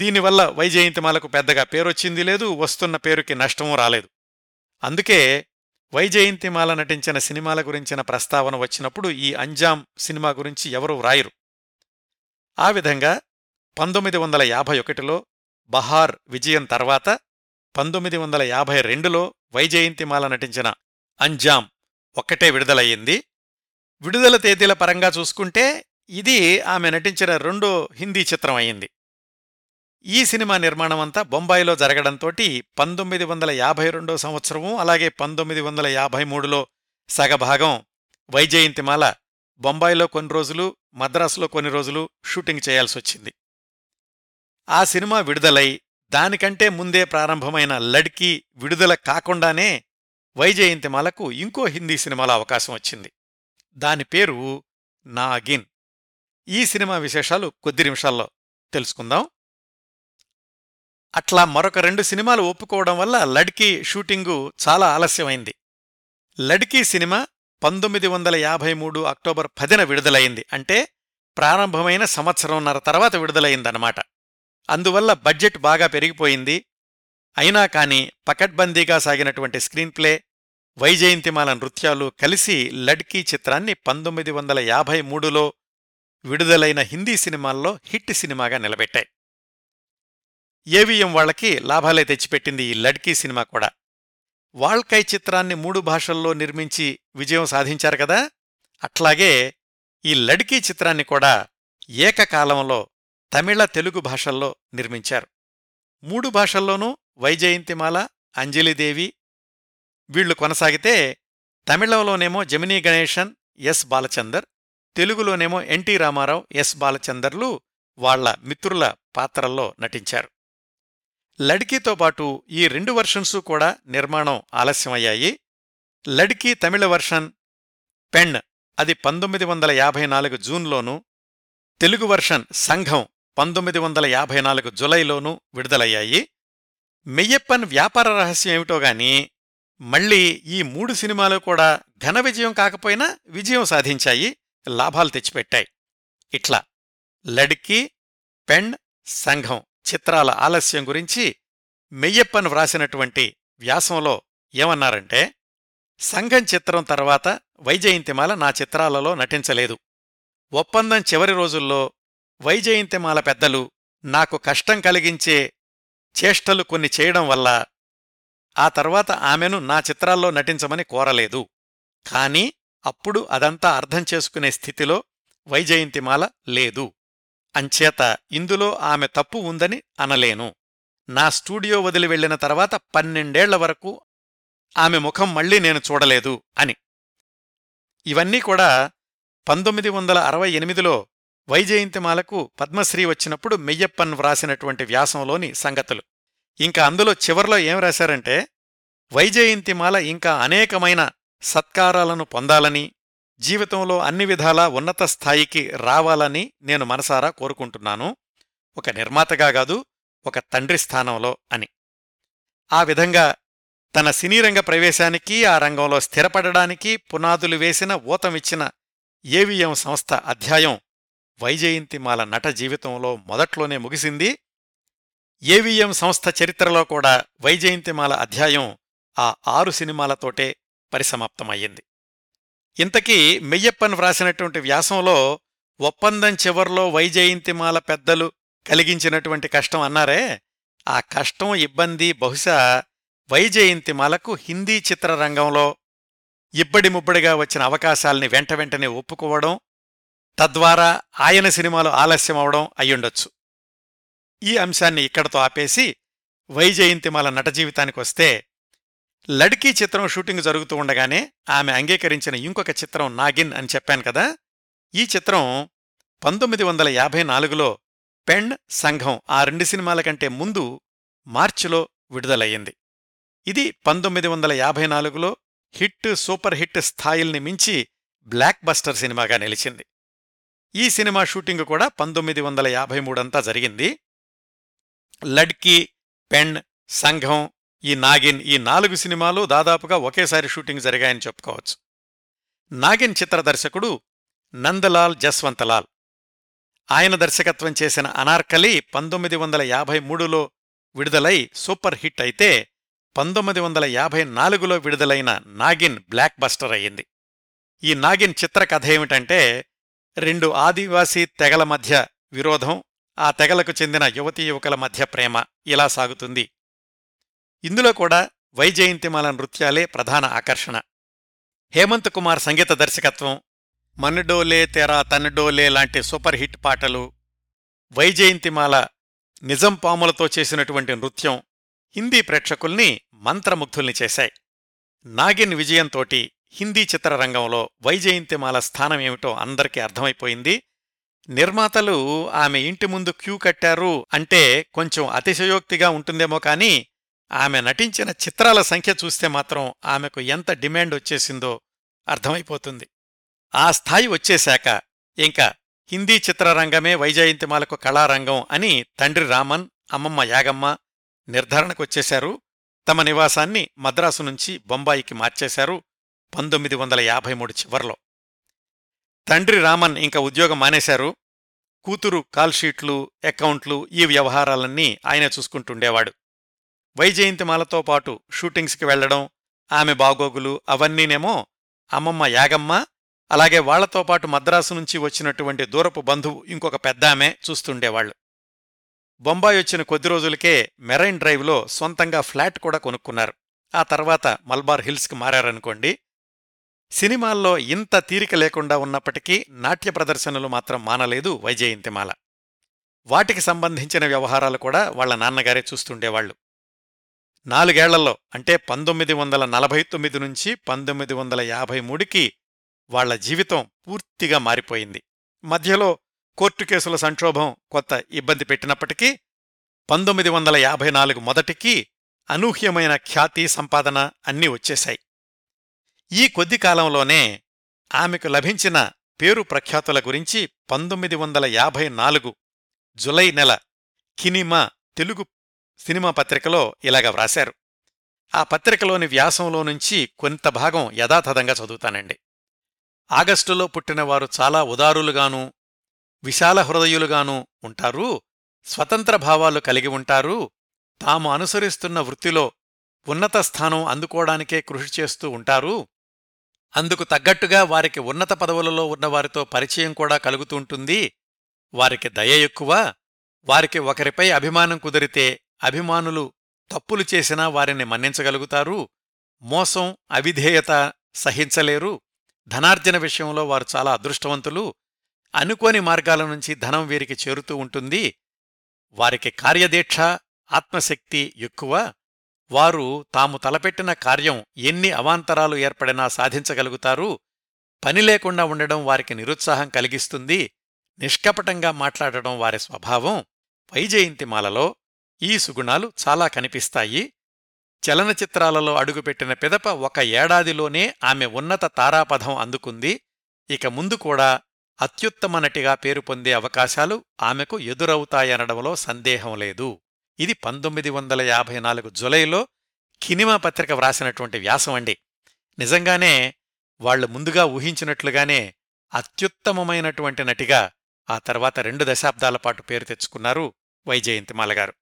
దీనివల్ల వైజయంతిమాలకు పెద్దగా పేరొచ్చింది లేదు, వస్తున్న పేరుకి నష్టమూ రాలేదు. అందుకే వైజయంతిమాల నటించిన సినిమాల గురించిన ప్రస్తావన వచ్చినప్పుడు ఈ అంజామ్ సినిమా గురించి ఎవరూ వ్రాయరు. ఆ విధంగా 1951లో బహార్ విజయం తర్వాత 1952లో వైజయంతిమాల నటించిన అంజామ్ ఒక్కటే విడుదలయ్యింది. విడుదల తేదీల పరంగా చూసుకుంటే ఇది ఆమె నటించిన 2వ హిందీ చిత్రం అయింది. ఈ సినిమా నిర్మాణమంతా బొంబాయిలో జరగడంతోటి 1952 సంవత్సరము అలాగే 1953లో సగభాగం వైజయంతిమాల బొంబాయిలో కొన్ని రోజులు, మద్రాసులో కొన్ని రోజులు షూటింగ్ చేయాల్సొచ్చింది. ఆ సినిమా విడుదలై దానికంటే ముందే ప్రారంభమైన లడ్కీ విడుదల కాకుండానే వైజయంతిమాలకు ఇంకో హిందీ సినిమాలో అవకాశం వచ్చింది. దాని పేరు నాగిన్. ఈ సినిమా విశేషాలు కొద్ది నిమిషాల్లో తెలుసుకుందాం. అట్లా మరొక 2 సినిమాలు ఒప్పుకోవడం వల్ల లడ్కీ షూటింగు చాలా ఆలస్యమైంది. లడ్కీ సినిమా 1953 అక్టోబర్ 10న విడుదలైంది. అంటే ప్రారంభమైన 1.5 సంవత్సరం తర్వాత విడుదలైందన్నమాట. అందువల్ల బడ్జెట్ బాగా పెరిగిపోయింది. అయినా కాని పకడ్బందీగా సాగినటువంటి స్క్రీన్ప్లే, వైజయంతిమాల నృత్యాలు కలిసి లడ్కీ చిత్రాన్ని 1953లో విడుదలైన హిందీ సినిమాల్లో హిట్ సినిమాగా నిలబెట్టాయి. ఏవిఎం వాళ్లకి లాభాలే తెచ్చిపెట్టింది ఈ లడ్కీ సినిమా కూడా. వాల్కై చిత్రాన్ని 3 భాషల్లో నిర్మించి విజయం సాధించారు కదా, అట్లాగే ఈ లడ్కీ చిత్రాన్ని కూడా ఏకకాలంలో తమిళ, తెలుగు భాషల్లో నిర్మించారు. 3 భాషల్లోనూ వైజయంతిమాల, అంజలిదేవి వీళ్లు కొనసాగితే, తమిళంలోనేమో జెమినీ గణేశన్, ఎస్ బాలచందర్, తెలుగులోనేమో ఎన్టీ రామారావు, ఎస్ బాలచందర్లు వాళ్ల మిత్రుల పాత్రల్లో నటించారు. లడ్కీతో పాటు ఈ 2 వర్షన్సు కూడా నిర్మాణం ఆలస్యమయ్యాయి. లడ్కీ తమిళ వర్షన్ పెణ్ అది 1954 జూన్లోనూ, తెలుగు వర్షన్ సంఘం 1954 జులైలోనూ విడుదలయ్యాయి. మెయ్యప్పన్ వ్యాపార రహస్యం ఏమిటోగాని మళ్లీ ఈ 3 సినిమాలు కూడా ఘన విజయం కాకపోయినా విజయం సాధించాయి, లాభాలు తెచ్చిపెట్టాయి. ఇట్లా లడ్కీ, పెణ్, సంఘం చిత్రాల ఆలస్యం గురించి మెయ్యప్పన్ వ్రాసినటువంటి వ్యాసంలో ఏమన్నారంటే, సంఘం చిత్రం తర్వాత వైజయంతిమాల నా చిత్రాలలో నటించలేదు. ఒప్పందం చివరి రోజుల్లో వైజయంతిమాల పెద్దలు నాకు కష్టం కలిగించే చేష్టలు కొన్ని చేయడం వల్ల ఆ తర్వాత ఆమెను నా చిత్రాల్లో నటించమని కోరలేదు. కాని అప్పుడు అదంతా అర్థం చేసుకునే స్థితిలో వైజయంతిమాల లేదు. అంచేత ఇందులో ఆమె తప్పు ఉందని అనలేను. నా స్టూడియో వదిలి వెళ్లిన తర్వాత 12 ఏళ్ల వరకు ఆమె ముఖం మళ్లీ నేను చూడలేదు అని. ఇవన్నీ కూడా 1968లో వైజయంతిమాలకు పద్మశ్రీ వచ్చినప్పుడు మెయ్యప్పన్ వ్రాసినటువంటి వ్యాసంలోని సంగతులు. ఇంకా అందులో చివర్లో ఏం రాశారంటే, వైజయంతిమాల ఇంకా అనేకమైన సత్కారాలను పొందాలని, జీవితంలో అన్ని విధాలా ఉన్నత స్థాయికి రావాలని నేను మనసారా కోరుకుంటున్నాను, ఒక నిర్మాతగా కాదు ఒక తండ్రి స్థానంలో అని. ఆ విధంగా తన సినీరంగ ప్రవేశానికి, ఆ రంగంలో స్థిరపడడానికి పునాదులు వేసిన, ఊతమిచ్చిన ఏవిఎం సంస్థ అధ్యాయం వైజయంతిమాల నట జీవితంలో మొదట్లోనే ముగిసింది. ఏవిఎం సంస్థ చరిత్రలో కూడా వైజయంతిమాల అధ్యాయం ఆ 6 సినిమాలతోటే పరిసమాప్తమయ్యింది. ఇంతకీ మెయ్యప్పన్ వ్రాసినటువంటి వ్యాసంలో ఒప్పందం చివర్లో వైజయంతిమాల పెద్దలు కలిగించినటువంటి కష్టం అన్నారే, ఆ కష్టం ఇబ్బంది బహుశా వైజయంతిమాలకు హిందీ చిత్రరంగంలో ఇబ్బడిముబ్బడిగా వచ్చిన అవకాశాల్ని వెంట వెంటనే ఒప్పుకోవడం, తద్వారా ఆయన సినిమాలు ఆలస్యమవడం అయ్యుండొచ్చు. ఈ అంశాన్ని ఇక్కడతో ఆపేసి వైజయంతిమాల నట జీవితానికొస్తే, లడ్కీ చిత్రం షూటింగ్ జరుగుతూ ఉండగానే ఆమె అంగీకరించిన ఇంకొక చిత్రం నాగిన్ అని చెప్పాను కదా, ఈ చిత్రం 1954లో పెణ్, సంఘం ఆ 2 సినిమాల కంటే ముందు మార్చిలో విడుదలయ్యింది. ఇది 1954లో హిట్, సూపర్ హిట్ స్థాయిల్ని మించి బ్లాక్ బస్టర్ సినిమాగా నిలిచింది. ఈ సినిమా షూటింగ్ కూడా 1953 జరిగింది. లడ్కీ, పెణ్, సంఘం, ఈ నాగిన్, ఈ 4 సినిమాలు దాదాపుగా ఒకేసారి షూటింగ్ జరిగాయని చెప్పుకోవచ్చు. నాగిన్ చిత్ర దర్శకుడు నందలాల్ జస్వంతలాల్. ఆయన దర్శకత్వం చేసిన అనార్కలి 1953లో విడుదలై సూపర్ హిట్ అయితే, 1954లో విడుదలైన నాగిన్ బ్లాక్ బస్టర్ అయ్యింది. ఈ నాగిన్ చిత్ర కథ ఏమిటంటే, 2 ఆదివాసీ తెగల మధ్య విరోధం, ఆ తెగలకు చెందిన యువతీ యువకుల మధ్య ప్రేమ, ఇలా సాగుతుంది. ఇందులో కూడా వైజయంతిమాల నృత్యాలే ప్రధాన ఆకర్షణ. హేమంత్ కుమార్ సంగీత దర్శకత్వం, మన్నుడోలే తెరా తన్నుడోలే లాంటి సూపర్ హిట్ పాటలు, వైజయంతిమాల నిజం పాములతో చేసినటువంటి నృత్యం హిందీ ప్రేక్షకుల్ని మంత్రముగ్ధుల్ని చేశాయి. నాగిన్ విజయంతోటి హిందీ చిత్రరంగంలో వైజయంతిమాల స్థానమేమిటో అందరికీ అర్థమైపోయింది. నిర్మాతలు ఆమె ఇంటి ముందు క్యూ కట్టారు అంటే కొంచెం అతిశయోక్తిగా ఉంటుందేమో కానీ, ఆమె నటించిన చిత్రాల సంఖ్య చూస్తే మాత్రం ఆమెకు ఎంత డిమాండ్ వచ్చేసిందో అర్థమైపోతుంది. ఆ స్థాయి వచ్చేశాక ఇంకా హిందీ చిత్రరంగమే వైజయంతిమాలకు కళారంగం అని తండ్రి రామన్, అమ్మమ్మ యాగమ్మ నిర్ధారణకొచ్చేశారు. తమ నివాసాన్ని మద్రాసు నుంచి బొంబాయికి మార్చేశారు 1953 చివర్లో. తండ్రి రామన్ ఇంకా ఉద్యోగం మానేశారు. కూతురు కాల్షీట్లు, అకౌంట్లు, ఈ వ్యవహారాలన్నీ ఆయన చూసుకుంటుండేవాడు. వైజయంతిమాలతో పాటు షూటింగ్స్కి వెళ్లడం, ఆమె బాగోగులు అవన్నీనేమో అమ్మమ్మ యాగమ్మ, అలాగే వాళ్లతో పాటు మద్రాసు నుంచి వచ్చినటువంటి దూరపు బంధువు ఇంకొక పెద్దామె చూస్తుండేవాళ్లు. బొంబాయి వచ్చిన కొద్ది రోజులకే మెరైన్ డ్రైవ్లో సొంతంగా ఫ్లాట్ కూడా కొనుక్కున్నారు. ఆ తర్వాత మల్బార్ హిల్స్కి మారారనుకోండి. సినిమాల్లో ఇంత తీరిక లేకుండా ఉన్నప్పటికీ నాట్య ప్రదర్శనలు మాత్రం మానలేదు వైజయంతిమాల. వాటికి సంబంధించిన వ్యవహారాలు కూడా వాళ్ల నాన్నగారే చూస్తుండేవాళ్లు. 4 ఏళ్లలో అంటే 1949 నుంచి 1953కి వాళ్ల జీవితం పూర్తిగా మారిపోయింది. మధ్యలో కోర్టు కేసుల సంక్షోభం కొంత ఇబ్బంది పెట్టినప్పటికీ 1954 మొదటికి అనూహ్యమైన ఖ్యాతి, సంపాదన అన్నీ వచ్చేశాయి. ఈ కొద్ది కాలంలోనే ఆమెకు లభించిన పేరు ప్రఖ్యాతుల గురించి 1954 జులై నెల కినిమా తెలుగు సినిమా పత్రికలో ఇలాగ వ్రాశారు. ఆ పత్రికలోని వ్యాసంలో నుంచి కొంత భాగం యథాతథంగా చదువుతానండి. ఆగస్టులో పుట్టినవారు చాలా ఉదారులుగానూ విశాల హృదయులుగానూ ఉంటారు, స్వతంత్ర భావాలు కలిగి ఉంటారు, తాము అనుసరిస్తున్న వృత్తిలో ఉన్నత స్థానం అందుకోవడానికే కృషి చేస్తూ ఉంటారు, అందుకు తగ్గట్టుగా వారికి ఉన్నత పదవులలో ఉన్నవారితో పరిచయం కూడా కలుగుతుంటుంది, వారికి దయ ఎక్కువ, వారికి ఒకరిపై అభిమానం కుదిరితే అభిమానులు తప్పులు చేసినా వారిని మన్నించగలుగుతారు, మోసం, అవిధేయత సహించలేరు, ధనార్జన విషయంలో వారు చాలా అదృష్టవంతులు, అనుకోని మార్గాల నుంచి ధనం వీరికి చేరుతూ ఉంటుంది, వారికి కార్యదీక్ష, ఆత్మశక్తి ఎక్కువ, వారు తాము తలపెట్టిన కార్యం ఎన్ని అవాంతరాలు ఏర్పడినా సాధించగలుగుతారు, పని లేకుండా ఉండడం వారికి నిరుత్సాహం కలిగిస్తుంది, నిష్కపటంగా మాట్లాడడం వారి స్వభావం. వైజయంతిమాలలో ఈ సుగుణాలు చాలా కనిపిస్తాయి. చలనచిత్రాలలో అడుగుపెట్టిన పిదప 1 ఏడాదిలోనే ఆమె ఉన్నత తారాపథం అందుకుంది. ఇక ముందు కూడా అత్యుత్తమ నటిగా పేరు పొందే అవకాశాలు ఆమెకు ఎదురవుతాయనడంలో సందేహం లేదు. ఇది 1954 జులైలో కినిమా పత్రిక వ్రాసినటువంటి వ్యాసం అండి. నిజంగానే వాళ్లు ముందుగా ఊహించినట్లుగానే అత్యుత్తమమైనటువంటి నటిగా ఆ తర్వాత 2 దశాబ్దాల పాటు పేరు తెచ్చుకున్నారు వైజయంతిమాల గారు.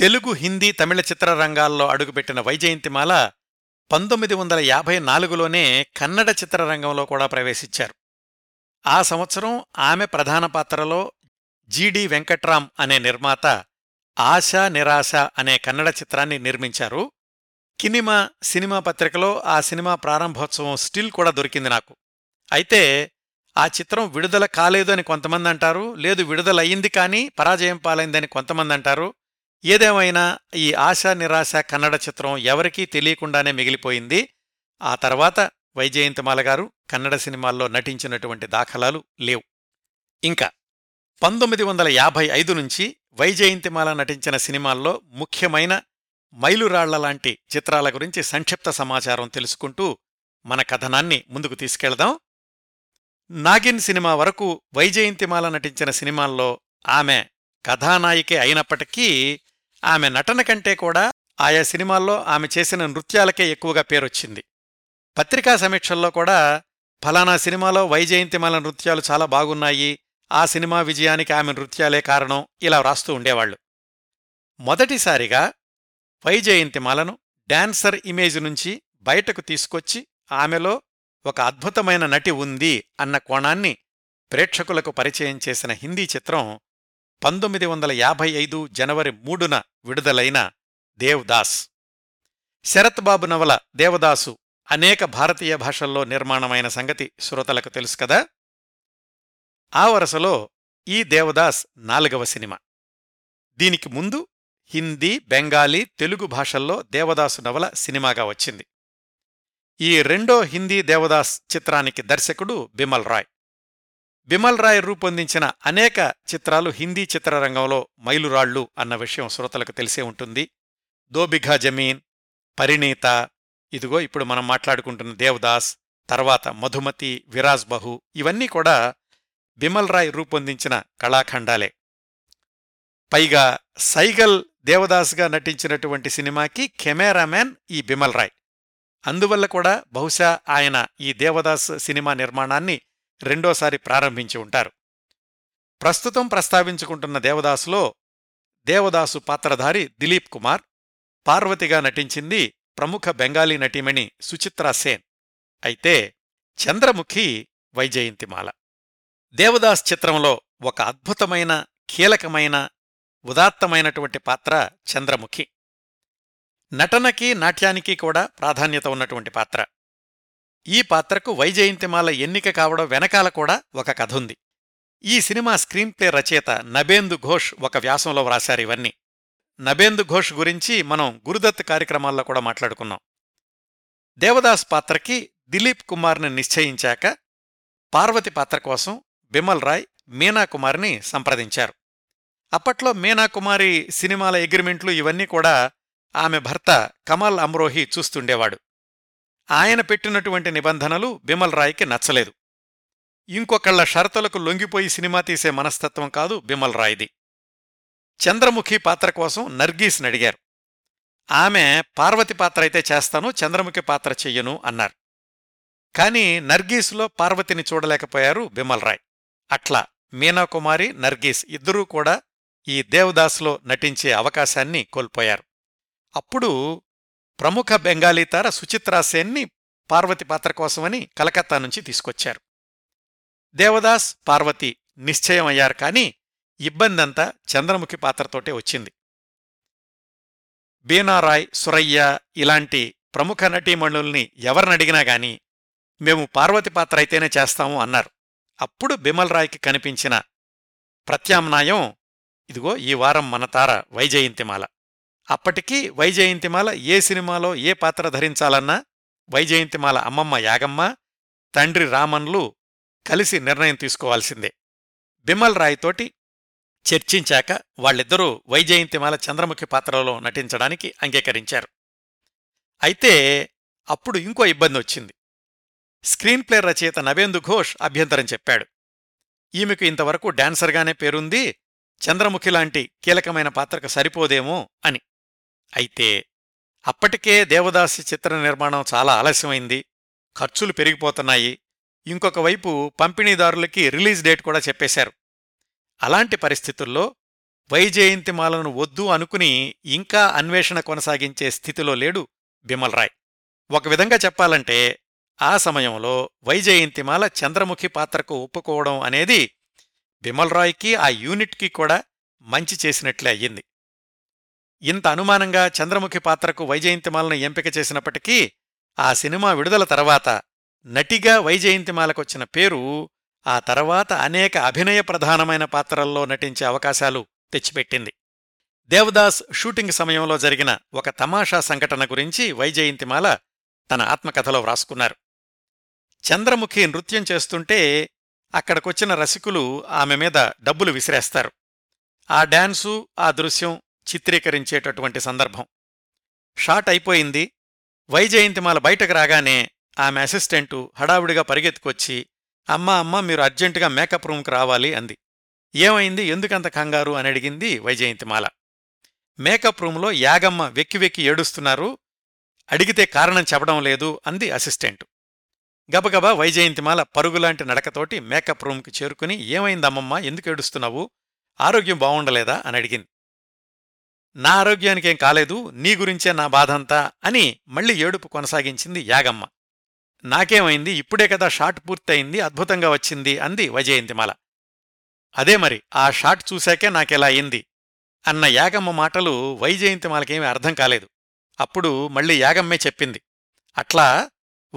తెలుగు, హిందీ, తమిళ చిత్రరంగాల్లో అడుగుపెట్టిన వైజయంతిమాల 1954లోనే కన్నడ చిత్రరంగంలో కూడా ప్రవేశించారు. ఆ సంవత్సరం ఆమె ప్రధాన పాత్రలో జిడి వెంకట్రాం అనే నిర్మాత ఆశా నిరాశ అనే కన్నడ చిత్రాన్ని నిర్మించారు. కినిమా సినిమా పత్రికలో ఆ సినిమా ప్రారంభోత్సవం స్టిల్ కూడా దొరికింది నాకు. అయితే ఆ చిత్రం విడుదల కాలేదు అని కొంతమంది అంటారు, లేదు విడుదలయ్యింది కానీ పరాజయం పాలైందని కొంతమంది అంటారు. ఏదేమైనా ఈ ఆశా నిరాశ కన్నడ చిత్రం ఎవరికీ తెలియకుండానే మిగిలిపోయింది. ఆ తర్వాత వైజయంతిమాల గారు కన్నడ సినిమాల్లో నటించినటువంటి దాఖలాలు లేవు. ఇంకా 1955 నుంచి వైజయంతిమాల నటించిన సినిమాల్లో ముఖ్యమైన మైలురాళ్ల లాంటి చిత్రాల గురించి సంక్షిప్త సమాచారం తెలుసుకుంటూ మన కథనాన్ని ముందుకు తీసుకెళ్దాం. నాగిన్ సినిమా వరకు వైజయంతిమాల నటించిన సినిమాల్లో ఆమె కథానాయికే అయినప్పటికీ ఆమె నటన కంటే కూడా ఆయా సినిమాల్లో ఆమె చేసిన నృత్యాలకే ఎక్కువగా పేరొచ్చింది. పత్రికా సమీక్షల్లో కూడా ఫలానా సినిమాలో వైజయంతిమాల నృత్యాలు చాలా బాగున్నాయి, ఆ సినిమా విజయానికి ఆమె నృత్యాలే కారణం ఇలా వ్రాస్తూ ఉండేవాళ్లు. మొదటిసారిగా వైజయంతిమాలను డాన్సర్ ఇమేజ్ నుంచి బయటకు తీసుకొచ్చి ఆమెలో ఒక అద్భుతమైన నటి ఉంది అన్న కోణాన్ని ప్రేక్షకులకు పరిచయం చేసిన హిందీ చిత్రం 1955 జనవరి 3న విడుదలైన దేవదాస్. శరత్ బాబు నవల దేవదాసు అనేక భారతీయ భాషల్లో నిర్మాణమైన సంగతి శ్రోతలకు తెలుసు కదా. ఆ వరుసలో ఈ దేవదాస్ 4వ సినిమా. దీనికి ముందు హిందీ, బెంగాలీ, తెలుగు భాషల్లో దేవదాసు నవల సినిమాగా వచ్చింది. ఈ రెండో హిందీ దేవదాస్ చిత్రానికి దర్శకుడు బిమల్ రాయ్. బిమల్ రాయ్ రూపొందించిన అనేక చిత్రాలు హిందీ చిత్రరంగంలో మైలురాళ్లు అన్న విషయం శ్రోతలకు తెలిసే ఉంటుంది. దో బిఘా జమీన్, పరిణీత, ఇదిగో ఇప్పుడు మనం మాట్లాడుకుంటున్న దేవదాస్, తర్వాత మధుమతి, విరాజ్ బహు, ఇవన్నీ కూడా బిమల్ రాయ్ రూపొందించిన కళాఖండాలే. పైగా సైగల్ దేవదాస్గా నటించినటువంటి సినిమాకి కెమెరామ్యాన్ ఈ బిమల్ రాయ్. అందువల్ల కూడా బహుశా ఆయన ఈ దేవదాస్ సినిమా నిర్మాణాన్ని రెండోసారి ప్రారంభించి ఉంటారు. ప్రస్తుతం ప్రస్తావించుకుంటున్న దేవదాసులో దేవదాసు పాత్రధారి దిలీప్ కుమార్, పార్వతిగా నటించింది ప్రముఖ బెంగాలీ నటీమణి సుచిత్రా సేన్. అయితే చంద్రముఖి వైజయంతిమాల. దేవదాస్ చిత్రంలో ఒక అద్భుతమైన, కీలకమైన, ఉదాత్తమైనటువంటి పాత్ర చంద్రముఖి. నటనకి నాట్యానికి కూడా ప్రాధాన్యత ఉన్నటువంటి పాత్ర. ఈ పాత్రకు వైజయంతిమాల ఎన్నిక కావడం వెనకాల కూడా ఒక కథ ఉంది. ఈ సినిమా స్క్రీన్ప్లే రచయిత నబేందు ఘోష్ ఒక వ్యాసంలో వ్రాశారు ఇవన్నీ. నబేందు ఘోష్ గురించి మనం గురుదత్ కార్యక్రమాల్లో కూడా మాట్లాడుకున్నాం. దేవదాస్ పాత్రకి దిలీప్ కుమార్ని నిశ్చయించాక పార్వతి పాత్ర కోసం బిమల్ రాయ్ మీనాకుమారిని సంప్రదించారు. అప్పట్లో మీనాకుమారి సినిమాల అగ్రిమెంట్లు ఇవన్నీ కూడా ఆమె భర్త కమల్ అమ్రోహి చూస్తుండేవాడు. ఆయన పెట్టినటువంటి నిబంధనలు బిమల్ రాయ్కి నచ్చలేదు. ఇంకొకళ్ల షరతులకు లొంగిపోయి సినిమా తీసే మనస్తత్వం కాదు బిమల్ రాయ్ది. చంద్రముఖి పాత్ర కోసం నర్గీస్ని అడిగారు. ఆమె పార్వతి పాత్ర అయితే చేస్తాను, చంద్రముఖి పాత్ర చెయ్యను అన్నారు. కాని నర్గీస్లో పార్వతిని చూడలేకపోయారు బిమల్ రాయ్. అట్లా మీనాకుమారి, నర్గీస్ ఇద్దరూ కూడా ఈ దేవదాస్లో నటించే అవకాశాన్ని కోల్పోయారు. అప్పుడు ప్రముఖ బెంగాలీ తార సుచిత్రా సేన్ని పార్వతి పాత్ర కోసమని కలకత్తా నుంచి తీసుకొచ్చారు. దేవదాస్, పార్వతి నిశ్చయమయ్యారు. కానీ ఇబ్బందంతా చంద్రముఖి పాత్రతోటే వచ్చింది. బీనారాయ్, సురయ్య ఇలాంటి ప్రముఖ నటీమణుల్ని ఎవరినడిగినా గాని మేము పార్వతి పాత్ర అయితేనే చేస్తాము అన్నారు. అప్పుడు బిమల్ రాయ్కి కనిపించిన ప్రత్యామ్నాయం ఇదిగో ఈ వారం మన తార వైజయంతిమాల. అప్పటికీ వైజయంతిమాల ఏ సినిమాలో ఏ పాత్ర ధరించాలన్నా వైజయంతిమాల అమ్మమ్మ యాగమ్మ, తండ్రి రామన్లు కలిసి నిర్ణయం తీసుకోవాల్సిందే. బిమల్ రాయ్ తోటి చర్చించాక వాళ్ళిద్దరూ వైజయంతిమాల చంద్రముఖి పాత్రలో నటించడానికి అంగీకరించారు. అయితే అప్పుడు ఇంకో ఇబ్బంది వచ్చింది. స్క్రీన్ప్లే రచయిత నబేందు ఘోష్ అభ్యంతరం చెప్పాడు. ఈమెకు ఇంతవరకు డాన్సర్గానే పేరుంది, చంద్రముఖి లాంటి కీలకమైన పాత్రకు సరిపోదేమో అని. అయితే అప్పటికే దేవదాసి చిత్ర నిర్మాణం చాలా ఆలస్యమైంది, ఖర్చులు పెరిగిపోతున్నాయి, ఇంకొక వైపు పంపిణీదారులకి రిలీజ్ డేట్ కూడా చెప్పేశారు. అలాంటి పరిస్థితుల్లో వైజయంతిమాలను వద్దు అనుకుని ఇంకా అన్వేషణ కొనసాగించే స్థితిలో లేడు బిమల్రాయ్. ఒక విధంగా చెప్పాలంటే ఆ సమయంలో వైజయంతిమాల చంద్రముఖి పాత్రకు ఒప్పుకోవడం అనేది బిమల్రాయ్కి ఆ యూనిట్కి కూడా మంచి చేసినట్లే అయ్యింది. ఇంత అనుమానంగా చంద్రముఖి పాత్రకు వైజయంతిమాలను ఎంపిక చేసినప్పటికీ ఆ సినిమా విడుదల తర్వాత నటిగా వైజయంతిమాలకొచ్చిన పేరు ఆ తర్వాత అనేక అభినయ ప్రధానమైన పాత్రల్లో నటించే అవకాశాలు తెచ్చిపెట్టింది. దేవదాస్ షూటింగ్ సమయంలో జరిగిన ఒక తమాషా సంఘటన గురించి వైజయంతిమాల తన ఆత్మకథలో వ్రాసుకున్నారు. చంద్రముఖి నృత్యం చేస్తుంటే అక్కడికొచ్చిన రసికులు ఆమె మీద డబ్బులు విసిరేస్తారు. ఆ డాన్సు ఆ దృశ్యం చిత్రీకరించేటటువంటి సందర్భం. షాట్ అయిపోయింది. వైజయంతిమాల బయటకు రాగానే ఆమె అసిస్టెంటు హడావుడిగా పరిగెత్తుకొచ్చి అమ్మా అమ్మ మీరు అర్జెంటుగా మేకప్ రూమ్కి రావాలి అంది. ఏమైంది ఎందుకంత కంగారు అని అడిగింది వైజయంతిమాల. మేకప్ రూంలో యాగమ్మ వెక్కి వెక్కి ఏడుస్తున్నారు, అడిగితే కారణం చెప్పడం లేదు అంది అసిస్టెంటు. గబగబా వైజయంతిమాల పరుగులాంటి నడకతోటి మేకప్ రూమ్కి చేరుకుని ఏమైందమ్మమ్మ ఎందుకు ఏడుస్తున్నావు, ఆరోగ్యం బావుండలేదా అని అడిగింది. నా ఆరోగ్యానికేం కాలేదు, నీ గురించే నా బాధంతా అని మళ్లీ ఏడుపు కొనసాగించింది యాగమ్మ. నాకేమైంది, ఇప్పుడే కదా షాట్ పూర్తయింది, అద్భుతంగా వచ్చింది అంది వైజయంతిమాల. అదే మరి ఆ షాట్ చూశాకే నాకెలా అయింది అన్న యాగమ్మ మాటలు వైజయంతిమాలకేమీ అర్థం కాలేదు. అప్పుడు మళ్ళీ యాగమ్మే చెప్పింది, అట్లా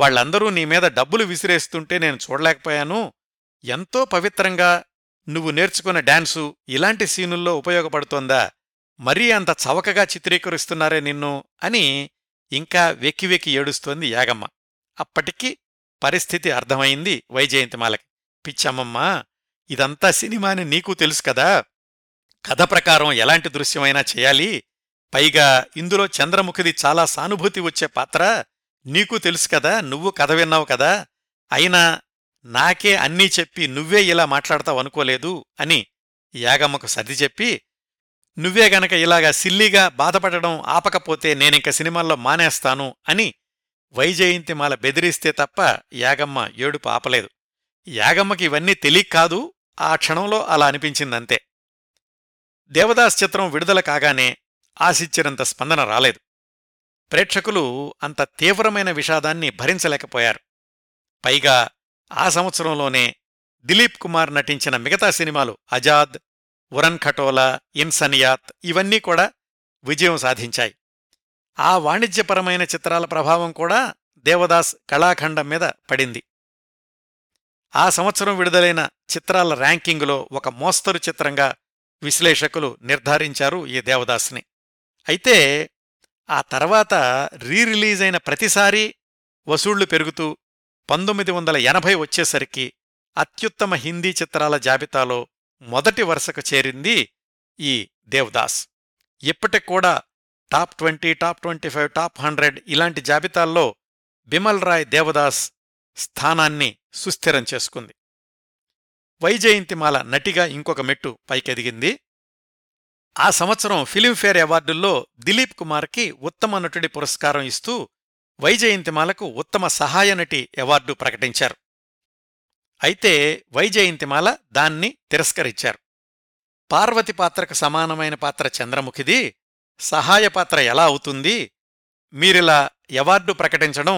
వాళ్లందరూ నీ మీద డబ్బులు విసిరేస్తుంటే నేను చూడలేకపోయాను, ఎంతో పవిత్రంగా నువ్వు నేర్చుకున్న డాన్సు ఇలాంటి సీనుల్లో ఉపయోగపడుతోందా, మరీ అంత చవకగా చిత్రీకరిస్తున్నారే నిన్ను అని ఇంకా వెక్కి వెక్కి ఏడుస్తోంది యాగమ్మ. అప్పటికి పరిస్థితి అర్థమైంది వైజయంతిమాలకి. పిచ్చమ్మమ్మా ఇదంతా సినిమా అని నీకు తెలుసు కదా, కథ ప్రకారం ఎలాంటి దృశ్యమైనా చేయాలి, పైగా ఇందులో చంద్రముఖిది చాలా సానుభూతి వచ్చే పాత్ర, నీకు తెలుసు కదా, నువ్వు కథ విన్నావు కదా, అయినా నాకే అన్నీ చెప్పి నువ్వే ఇలా మాట్లాడతావనుకోలేదు అని యాగమ్మకు సర్ది చెప్పి, నువ్వే గనక ఇలాగా సిల్లీగా బాధపడడం ఆపకపోతే నేనింక సినిమాల్లో మానేస్తాను అని వైజయంతిమాల బెదిరిస్తే తప్ప యాగమ్మ ఏడుపు ఆపలేదు. యాగమ్మకి ఇవన్నీ తెలియ కాదు, ఆ క్షణంలో అలా అనిపించిందంతే. దేవదాస్ చిత్రం విడుదల కాగానే ఆశించినంత స్పందన రాలేదు. ప్రేక్షకులు అంత తీవ్రమైన విషాదాన్ని భరించలేకపోయారు. పైగా ఆ సంవత్సరంలోనే దిలీప్ కుమార్ నటించిన మిగతా సినిమాలు ఆజాద్, ఉరన్ ఖటోలా, ఇన్సనియాత్ ఇవన్నీ కూడా విజయం సాధించాయి. ఆ వాణిజ్యపరమైన చిత్రాల ప్రభావం కూడా దేవదాస్ కళాఖండం మీద పడింది. ఆ సంవత్సరం విడుదలైన చిత్రాల ర్యాంకింగులో ఒక మోస్తరు చిత్రంగా విశ్లేషకులు నిర్ధారించారు ఈ దేవదాస్ని. అయితే ఆ తర్వాత రీరిలీజైన ప్రతిసారీ వసూళ్లు పెరుగుతూ 1980 వచ్చేసరికి అత్యుత్తమ హిందీ చిత్రాల జాబితాలో మొదటి వరుసకు చేరింది ఈ దేవదాస్. ఇప్పటికూడా టాప్ 20, టాప్ 25, టాప్ 100 ఇలాంటి జాబితాల్లో బిమల్ రాయ్ దేవదాస్ స్థానాన్ని సుస్థిరం చేసుకుంది. వైజయంతిమాల నటిగా ఇంకొక మెట్టు పైకెదిగింది. ఆ సంవత్సరం ఫిలింఫేర్ అవార్డుల్లో దిలీప్ కుమార్కి ఉత్తమ నటుడి పురస్కారం ఇస్తూ వైజయంతిమాలకు ఉత్తమ సహాయ నటి అవార్డు ప్రకటించారు. అయితే వైజయంతిమాల దాన్ని తిరస్కరించారు. పార్వతి పాత్రకు సమానమైన పాత్ర చంద్రముఖిది, సహాయ పాత్ర ఎలా అవుతుంది, మీరిలా అవార్డు ప్రకటించడం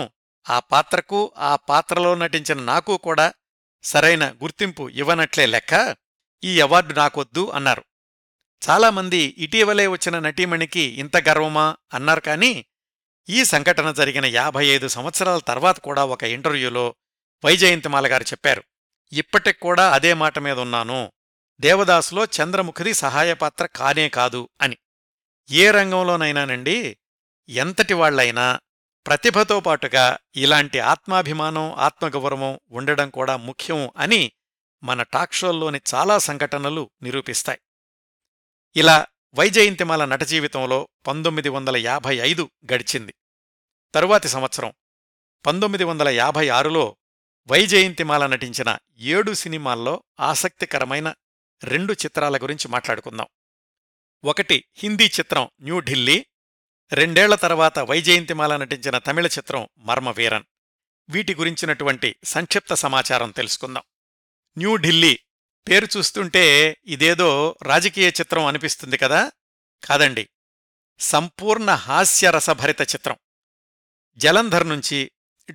ఆ పాత్రకు ఆ పాత్రలో నటించిన నాకు కూడా సరైన గుర్తింపు ఇవ్వనట్లే లెక్క, ఈ అవార్డు నాకొద్దు అన్నారు. చాలామంది ఇటీవలే వచ్చిన నటీమణికి ఇంత గర్వమా అన్నారు. కానీ ఈ సంఘటన జరిగిన 55 సంవత్సరాల తర్వాత కూడా ఒక ఇంటర్వ్యూలో వైజయంతిమాల గారు చెప్పారు, ఇప్పటికూడా అదే మాట మీద ఉన్నాను, దేవదాసులో చంద్రముఖిది సహాయ పాత్ర కానే కాదు అని. ఏ రంగంలోనైనానండి ఎంతటి వాళ్లైనా ప్రతిభతో పాటుగా ఇలాంటి ఆత్మాభిమానం, ఆత్మగౌరవం ఉండడం కూడా ముఖ్యం అని మన టాక్షోల్లోని చాలా సంఘటనలు నిరూపిస్తాయి. ఇలా వైజయంతిమాల నట జీవితంలో 1955 గడిచింది. తరువాతి సంవత్సరం 1956లో వైజయంతిమాల నటించిన 7 సినిమాల్లో ఆసక్తికరమైన 2 చిత్రాల గురించి మాట్లాడుకుందాం. ఒకటి హిందీ చిత్రం న్యూఢిల్లీ, 2 ఏళ్ల తర్వాత వైజయంతిమాల నటించిన తమిళ చిత్రం మర్మవీరన్. వీటి గురించినటువంటి సంక్షిప్త సమాచారం తెలుసుకుందాం. న్యూఢిల్లీ పేరు చూస్తుంటే ఇదేదో రాజకీయ చిత్రం అనిపిస్తుంది కదా. కాదండి, సంపూర్ణ హాస్యరసభరిత చిత్రం. జలంధర్ నుంచి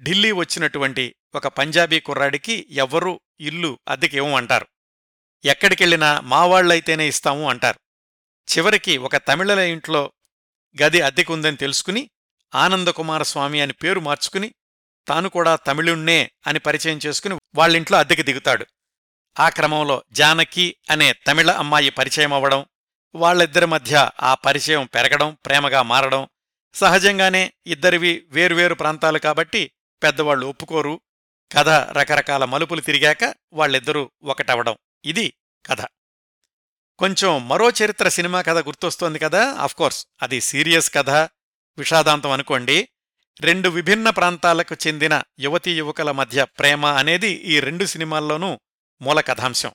ఢిల్లీ వచ్చినటువంటి ఒక పంజాబీ కుర్రాడికి ఎవ్వరూ ఇల్లు అద్దెకివ్వం అంటారు. ఎక్కడికెళ్ళినా మావాళ్లైతేనే ఇస్తాము అంటారు. చివరికి ఒక తమిళల ఇంట్లో గది అద్దెకుందని తెలుసుకుని ఆనందకుమారస్వామి అని పేరు మార్చుకుని తాను కూడా తమిళుణ్ణే అని పరిచయం చేసుకుని వాళ్ళింట్లో అద్దెకి దిగుతాడు. ఆ క్రమంలో జానకి అనే తమిళ అమ్మాయి పరిచయం అవ్వడం, వాళ్ళిద్దరి మధ్య ఆ పరిచయం పెరగడం, ప్రేమగా మారడం. సహజంగానే ఇద్దరివి వేర్వేరు ప్రాంతాలు కాబట్టి పెద్దవాళ్లు ఒప్పుకోరు. కథ రకరకాల మలుపులు తిరిగాక వాళ్ళిద్దరూ ఒకటవడం. ఇది కథ. కొంచెం మరో చరిత్ర సినిమా కథ గుర్తొస్తోంది కదా. ఆఫ్కోర్స్ అది సీరియస్ కథ, విషాదాంతం అనుకోండి. రెండు విభిన్న ప్రాంతాలకు చెందిన యువతీ యువకుల మధ్య ప్రేమ అనేది ఈ రెండు సినిమాల్లోనూ మూల కథాంశం.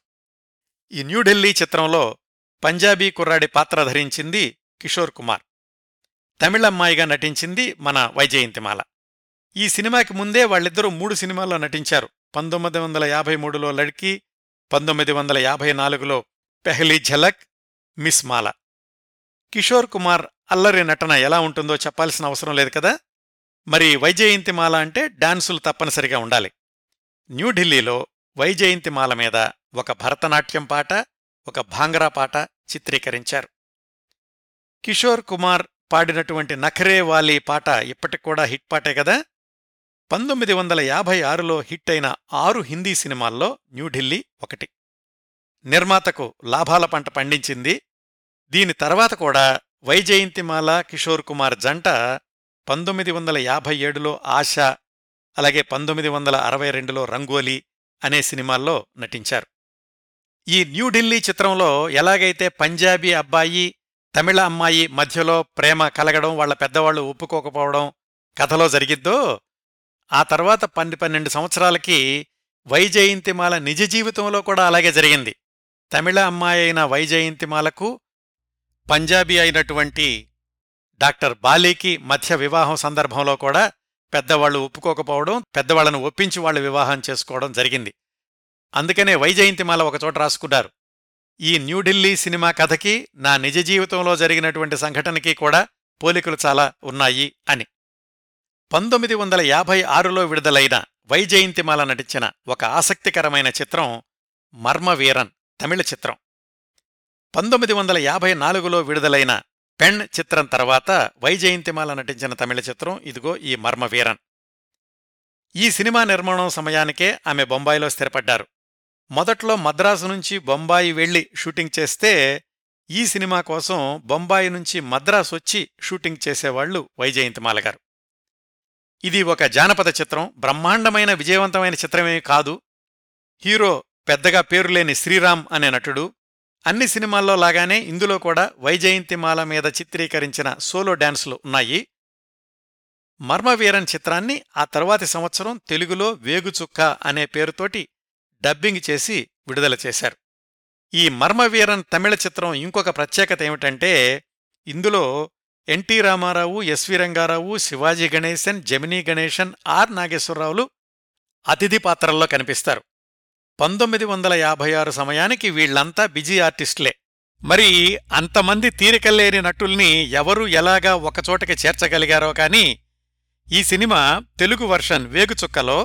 ఈ న్యూఢిల్లీ చిత్రంలో పంజాబీ కుర్రాడి పాత్ర ధరించింది కిషోర్ కుమార్, తమిళమ్మాయిగా నటించింది మన వైజయంతిమాల. ఈ సినిమాకి ముందే వాళ్ళిద్దరూ 3 సినిమాల్లో నటించారు. 1953లో లడ్కీ, 1954లో పెహ్లీ ఝలక్, మిస్ మాల. కిషోర్ కుమార్ అల్లరి నటన ఎలా ఉంటుందో చెప్పాల్సిన అవసరం లేదు కదా. మరి వైజయంతిమాల అంటే డాన్సులు తప్పనిసరిగా ఉండాలి. న్యూఢిల్లీలో వైజయంతిమాల మీద ఒక భరతనాట్యం పాట, ఒక భాంగ్రా పాట చిత్రీకరించారు. కిషోర్ కుమార్ పాడినటువంటి నఖరే వాలీ పాట ఇప్పటికూడా హిట్ పాటే కదా. 1956లో హిట్ అయిన 6 హిందీ సినిమాల్లో న్యూఢిల్లీ ఒకటి. నిర్మాతకు లాభాల పంట పండించింది. దీని తర్వాత కూడా వైజయంతిమాల కిషోర్ కుమార్ జంట 1957లో ఆశ, అలాగే 1962లో రంగోలీ అనే సినిమాల్లో నటించారు. ఈ న్యూఢిల్లీ చిత్రంలో ఎలాగైతే పంజాబీ అబ్బాయి తమిళ అమ్మాయి మధ్యలో ప్రేమ కలగడం, వాళ్ల పెద్దవాళ్లు ఒప్పుకోకపోవడం కథలో జరిగిద్దో, ఆ తర్వాత 12 సంవత్సరాలకి వైజయంతిమాల నిజ జీవితంలో కూడా అలాగే జరిగింది. తమిళ అమ్మాయి అయిన వైజయంతిమాలకు పంజాబీ అయినటువంటి డాక్టర్ బాలీకి మధ్య వివాహం సందర్భంలో కూడా పెద్దవాళ్లు ఒప్పుకోకపోవడం, పెద్దవాళ్లను ఒప్పించి వాళ్ళు వివాహం చేసుకోవడం జరిగింది. అందుకనే వైజయంతిమాల ఒకచోట రాసుకున్నారు, ఈ న్యూఢిల్లీ సినిమా కథకి నా నిజ జీవితంలో జరిగినటువంటి సంఘటనకి కూడా పోలికలు చాలా ఉన్నాయి అని. 1956లో విడుదలైన వైజయంతిమాల నటించిన ఒక ఆసక్తికరమైన చిత్రం మర్మవీరన్, తమిళ చిత్రం. 1954లో విడుదలైన పెన్ చిత్రం తర్వాత వైజయంతిమాల నటించిన తమిళ చిత్రం ఇదిగో ఈ మర్మవీరన్. ఈ సినిమా నిర్మాణం సమయానికే ఆమె బొంబాయిలో స్థిరపడ్డారు. మొదట్లో మద్రాసు నుంచి బొంబాయి వెళ్లి షూటింగ్ చేస్తే, ఈ సినిమా కోసం బొంబాయి నుంచి మద్రాసు వచ్చి షూటింగ్ చేసేవాళ్లు వైజయంతిమాల గారు. ఇది ఒక జానపద చిత్రం, బ్రహ్మాండమైన విజయవంతమైన చిత్రమే కాదు. హీరో పెద్దగా పేరులేని శ్రీరామ్ అనే నటుడు. అన్ని సినిమాల్లో లాగానే ఇందులో కూడా వైజయంతిమాల మీద చిత్రీకరించిన సోలో డాన్సులు ఉన్నాయి. మర్మవీరన్ చిత్రాన్ని ఆ తర్వాతి సంవత్సరం తెలుగులో వేగుచుక్క అనే పేరుతోటి డబ్బింగ్ చేసి విడుదల చేశారు. ఈ మర్మవీరన్ తమిళ చిత్రం ఇంకొక ప్రత్యేకత ఏమిటంటే, ఇందులో NT Ramarao, SV Rangarao, Sivaji Ganesan, Gemini Ganesan, R నాగేశ్వరరావులు అతిథి పాత్రల్లో కనిపిస్తారు. 1956 సమయానికి వీళ్లంతా బిజీ ఆర్టిస్టులే. మరి అంతమంది తీరికల్లేని నటుల్ని ఎవరు ఎలాగా ఒకచోటకి చేర్చగలిగారో కానీ, ఈ సినిమా తెలుగు వర్షన్ వేగుచుక్కలో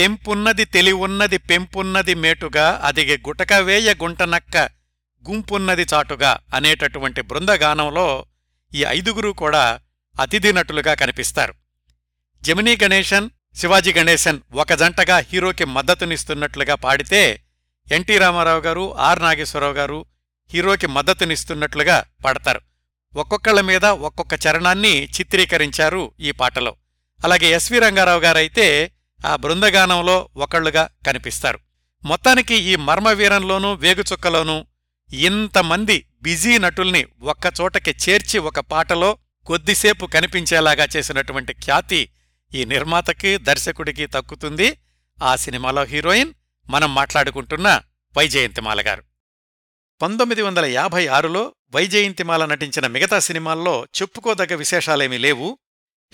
తెంపున్నది తెలివున్నది పెంపున్నది మేటుగా అదిగే గుటకవేయ గుంటనక్క గుంపున్నది చాటుగా అనేటటువంటి బృందగానంలో ఈ 5 కూడా అతిథి నటులుగా కనిపిస్తారు. జమినీ గణేశన్, శివాజీ గణేశన్ ఒక జంటగా హీరోకి మద్దతునిస్తున్నట్లుగా పాడితే, ఎన్టీ రామారావు గారు, ఆర్ నాగేశ్వరరావు గారు హీరోకి మద్దతునిస్తున్నట్లుగా పాడతారు. ఒక్కొక్కళ్ళ మీద ఒక్కొక్క చరణాన్ని చిత్రీకరించారు ఈ పాటలో. అలాగే ఎస్వి రంగారావు గారైతే ఆ బృందగానంలో ఒకళ్లుగా కనిపిస్తారు. మొత్తానికి ఈ మర్మవీరంలోనూ వేగుచుక్కలోనూ ఇంతమంది బిజీ నటుల్ని ఒక్కచోటకి చేర్చి ఒక పాటలో కొద్దిసేపు కనిపించేలాగా చేసినటువంటి ఖ్యాతి ఈ నిర్మాతకి, దర్శకుడికి తక్కుతుంది. ఆ సినిమాలో హీరోయిన్ మనం మాట్లాడుకుంటున్న వైజయంతిమాల గారు. 1956లో వైజయంతిమాల నటించిన మిగతా సినిమాల్లో చెప్పుకోదగ్గ విశేషాలేమీ లేవు.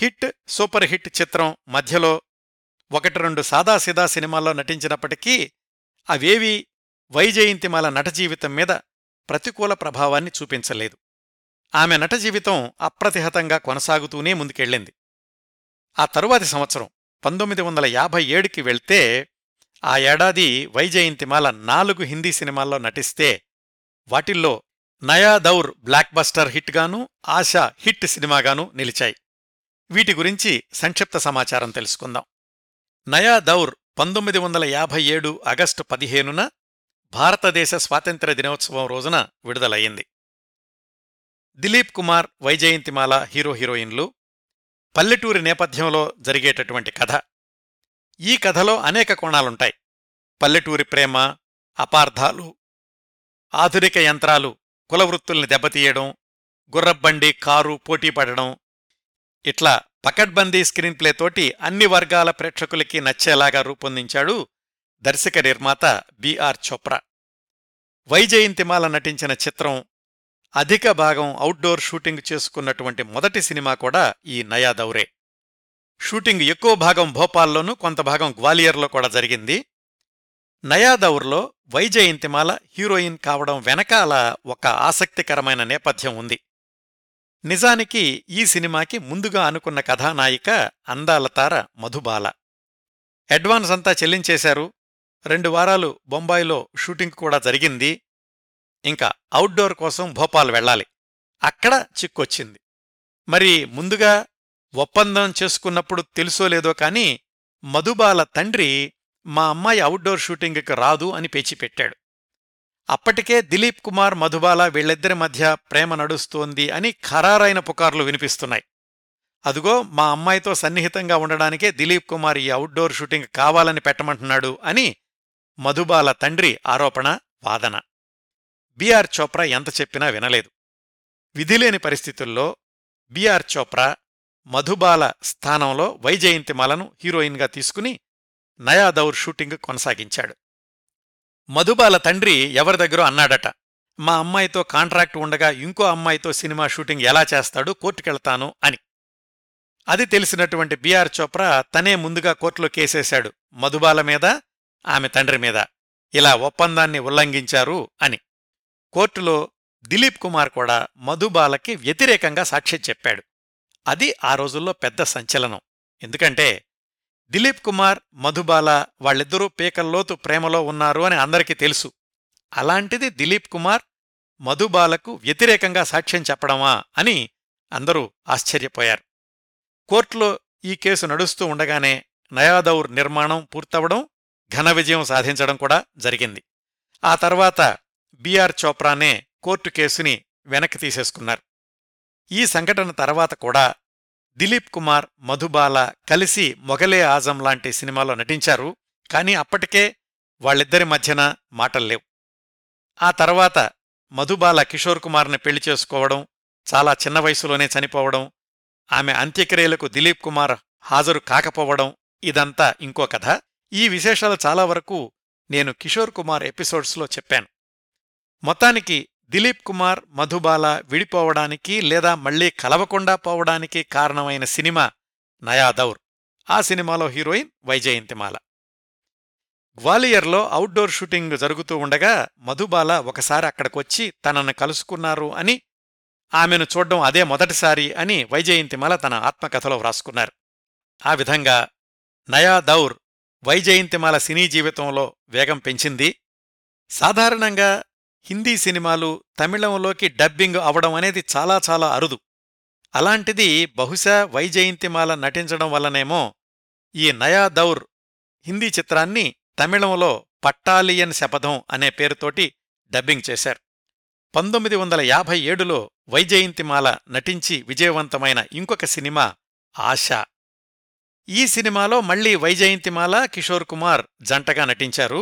హిట్, సూపర్ హిట్ చిత్రం మధ్యలో 1-2 సాదాసిదా సినిమాల్లో నటించినప్పటికీ అవేవీ వైజయంతిమాల నటజీవితం మీద ప్రతికూల ప్రభావాన్ని చూపించలేదు. ఆమె నటజీవితం అప్రతిహతంగా కొనసాగుతూనే ముందుకెళ్ళింది. ఆ తరువాతి సంవత్సరం 1957కి వెళ్తే ఆ ఏడాది వైజయంతిమాల 4 హిందీ సినిమాల్లో నటిస్తే వాటిల్లో నయా దౌర్ బ్లాక్ బస్టర్ హిట్గానూ, ఆశా హిట్ సినిమాగానూ నిలిచాయి. వీటి గురించి సంక్షిప్త సమాచారం తెలుసుకుందాం. నయా దౌర్ 1957 ఆగస్టు 15న భారతదేశ స్వాతంత్ర్య దినోత్సవం రోజున విడుదలయ్యింది. దిలీప్ కుమార్, వైజయంతిమాల హీరో హీరోయిన్లు. పల్లెటూరి నేపథ్యంలో జరిగేటటువంటి కథ. ఈ కథలో అనేక కోణాలుంటాయి. పల్లెటూరి ప్రేమ, అపార్థాలు, ఆధునిక యంత్రాలు కులవృత్తుల్ని దెబ్బతీయడం, గుర్రబ్బండి, కారు పోటీపడడం, ఇట్లా పకడ్బందీ స్క్రీన్ ప్లేతోటి అన్ని వర్గాల ప్రేక్షకులకి నచ్చేలాగా రూపొందించాడు దర్శక నిర్మాత బిఆర్ చోప్రా. వైజయంతిమాల నటించిన చిత్రం అధిక భాగం అవుట్డోర్ షూటింగ్ చేసుకున్నటువంటి మొదటి సినిమా కూడా ఈ నయా దౌరే. షూటింగ్ ఎక్కువ భాగం భోపాల్లోనూ, కొంత భాగం గ్వాలియర్లో కూడా జరిగింది. నయా దౌర్లో వైజయంతిమాల హీరోయిన్ కావడం వెనకాల ఒక ఆసక్తికరమైన నేపథ్యం ఉంది. నిజానికి ఈ సినిమాకి ముందుగా అనుకున్న కథానాయిక అందాలతార మధుబాల. అడ్వాన్స్ అంతా చెల్లించేశారు. 2 వారాలు బొంబాయిలో షూటింగ్ కూడా జరిగింది. ఇంకా అవుట్డోర్ కోసం భోపాల్ వెళ్ళాలి, అక్కడ చిక్కొచ్చింది. మరి ముందుగా ఒప్పందం చేసుకున్నప్పుడు తెలుసో లేదో కానీ మధుబాల తండ్రి మా అమ్మాయి అవుట్డోర్ షూటింగ్కి రాదు అని పేచిపెట్టాడు. అప్పటికే దిలీప్ కుమార్, మధుబాల వీళ్ళిద్దరి మధ్య ప్రేమ నడుస్తోంది అని ఖరారైన పుకార్లు వినిపిస్తున్నాయి. అదుగో మా అమ్మాయితో సన్నిహితంగా ఉండడానికే దిలీప్ కుమార్ ఈ అవుట్డోర్ షూటింగ్ కావాలని పెట్టమంటున్నాడు అని మధుబాల తండ్రి ఆరోపణ, వాదన. బిఆర్ చోప్రా ఎంత చెప్పినా వినలేదు. విధిలేని పరిస్థితుల్లో బిఆర్ చోప్రా మధుబాల స్థానంలో వైజయంతిమాలను హీరోయిన్గా తీసుకుని నయా దౌర్ షూటింగ్ కొనసాగించాడు. మధుబాల తండ్రి ఎవరి దగ్గరో అన్నాడట, మా అమ్మాయితో కాంట్రాక్ట్ ఉండగా ఇంకో అమ్మాయితో సినిమా షూటింగ్ ఎలా చేస్తాడు, కోర్టుకెళ్తాను అని. అది తెలిసినటువంటి బిఆర్ చోప్రా తనే ముందుగా కోర్టులో కేసేశాడు మధుబాల మీద, ఆమె తండ్రి మీద, ఇలా ఒప్పందాన్ని ఉల్లంఘించారు అని. కోర్టులో దిలీప్ కుమార్ కూడా మధుబాలకి వ్యతిరేకంగా సాక్ష్యం చెప్పాడు. అది ఆ రోజుల్లో పెద్ద సంచలనం. ఎందుకంటే దిలీప్ కుమార్, మధుబాల వాళ్ళిద్దరూ పేకల్లోతు ప్రేమలో ఉన్నారు అని అందరికీ తెలుసు. అలాంటిది దిలీప్ కుమార్ మధుబాలకు వ్యతిరేకంగా సాక్ష్యం చెప్పడమా అని అందరూ ఆశ్చర్యపోయారు. కోర్టులో ఈ కేసు నడుస్తూ ఉండగానే నయా దౌర్ నిర్మాణం పూర్తవడం, ఘన విజయం సాధించడం కూడా జరిగింది. ఆ తర్వాత బిఆర్ చోప్రానే కోర్టు కేసుని వెనక్కి తీసేసుకున్నారు. ఈ సంఘటన తర్వాత కూడా దిలీప్ కుమార్, మధుబాల కలిసి మొగలే ఆజం లాంటి సినిమాలో నటించారు. కానీ అప్పటికే వాళ్ళిద్దరి మధ్యన మాటల్లేవు. ఆ తర్వాత మధుబాల కిషోర్ కుమార్ని పెళ్లి చేసుకోవడం, చాలా చిన్న వయసులోనే చనిపోవడం, ఆమె అంత్యక్రియలకు దిలీప్ కుమార్ హాజరు కాకపోవడం, ఇదంతా ఇంకో కథ. ఈ విశేషాలు చాలా వరకు నేను కిషోర్ కుమార్ ఎపిసోడ్స్లో చెప్పాను. మొత్తానికి దిలీప్ కుమార్, మధుబాల విడిపోవడానికి లేదా మళ్లీ కలవకుండా పోవడానికి కారణమైన సినిమా నయా దౌర్. ఆ సినిమాలో హీరోయిన్ వైజయంతిమాల. గ్వాలియర్లో అవుట్డోర్ షూటింగ్ జరుగుతూ ఉండగా మధుబాల ఒకసారి అక్కడికొచ్చి తనను కలుసుకున్నారు అని, ఆమెను చూడ్డం అదే మొదటిసారి అని వైజయంతిమాల తన ఆత్మకథలో వ్రాసుకున్నారు. ఆ విధంగా నయా దౌర్ వైజయంతిమాల సినీ జీవితంలో వేగం పెంచింది. సాధారణంగా హిందీ సినిమాలు తమిళంలోకి డబ్బింగ్ అవడం అనేది చాలా చాలా అరుదు. అలాంటిది బహుశా వైజయంతిమాల నటించడం వల్లనేమో ఈ నయా దౌర్ హిందీ చిత్రాన్ని తమిళంలో పట్టాలియన్ శపథం అనే పేరుతోటి డబ్బింగ్ చేశారు. 1957లో వైజయంతిమాల నటించి విజయవంతమైన ఇంకొక సినిమా ఆశా. ఈ సినిమాలో మళ్లీ వైజయంతిమాల, కిషోర్ కుమార్ జంటగా నటించారు.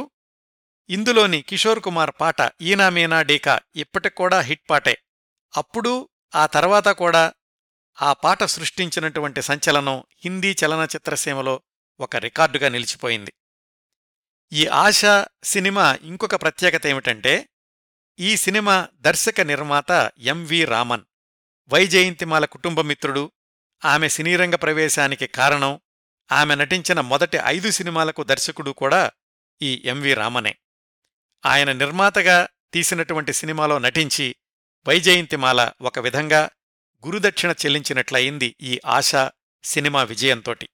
ఇందులోని కిషోర్ కుమార్ పాట ఈనా మీనా డీకా ఇప్పటికూడా హిట్ పాటే. అప్పుడు ఆ తర్వాత కూడా ఆ పాట సృష్టించినటువంటి సంచలనం హిందీ చలనచిత్రసీమలో ఒక రికార్డుగా నిలిచిపోయింది. ఈ ఆశా సినిమా ఇంకొక ప్రత్యేకత ఏమిటంటే, ఈ సినిమా దర్శక నిర్మాత ఎంవి రామన్, వైజయంతిమాల కుటుంబమిత్రుడు, ఆమె సినీరంగ ప్రవేశానికి కారణం, ఆమె నటించిన మొదటి 5 సినిమాలకు దర్శకుడు కూడా ఈ ఎంవి రామనే. ఆయన నిర్మాతగా తీసినటువంటి సినిమాలో నటించి వైజయంతిమాల ఒక విధంగా గురుదక్షిణ చెల్లించినట్లయింది ఈ ఆశా సినిమా విజయంతోటి.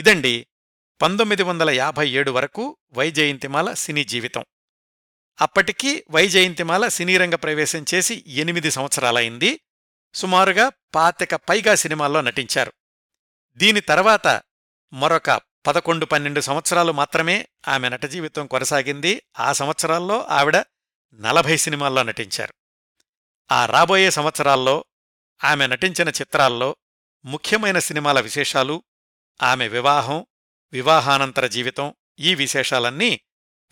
ఇదండి 1957 వరకు వైజయంతిమాల సినీ జీవితం. అప్పటికీ వైజయంతిమాల సినీరంగ ప్రవేశం చేసి 8 సంవత్సరాలైంది. సుమారుగా 25 పైగా సినిమాల్లో నటించారు. దీని తర్వాత మరొక 11-12 సంవత్సరాలు మాత్రమే ఆమె నట జీవితం కొనసాగింది. ఆ సంవత్సరాల్లో ఆవిడ 40 సినిమాల్లో నటించారు. ఆ రాబోయే సంవత్సరాల్లో ఆమె నటించిన చిత్రాల్లో ముఖ్యమైన సినిమాల విశేషాలు, ఆమె వివాహం, వివాహానంతర జీవితం, ఈ విశేషాలన్నీ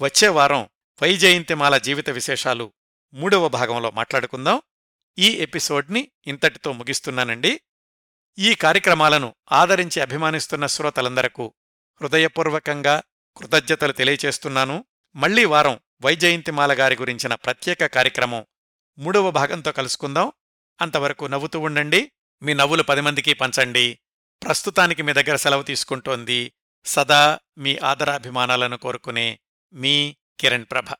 వచ్చేవారం వైజయంతిమాల జీవిత విశేషాలు 3వ భాగంలో మాట్లాడుకుందాం. ఈ ఎపిసోడ్ని ఇంతటితో ముగిస్తున్నానండి. ఈ కార్యక్రమాలను ఆదరించి అభిమానిస్తున్న శ్రోతలందరకు హృదయపూర్వకంగా కృతజ్ఞతలు తెలియచేస్తున్నాను. మళ్లీ వారం వైజయంతిమాల గారి గురించిన ప్రత్యేక కార్యక్రమం 3వ భాగంతో కలుసుకుందాం. అంతవరకు నవ్వుతూ ఉండండి, మీ నవ్వులు 10 మందికి పంచండి. ప్రస్తుతానికి మీ దగ్గర సెలవు తీసుకుంటోంది సదా మీ ఆదరాభిమానాలను కోరుకునే మీ కిరణ్ ప్రభ.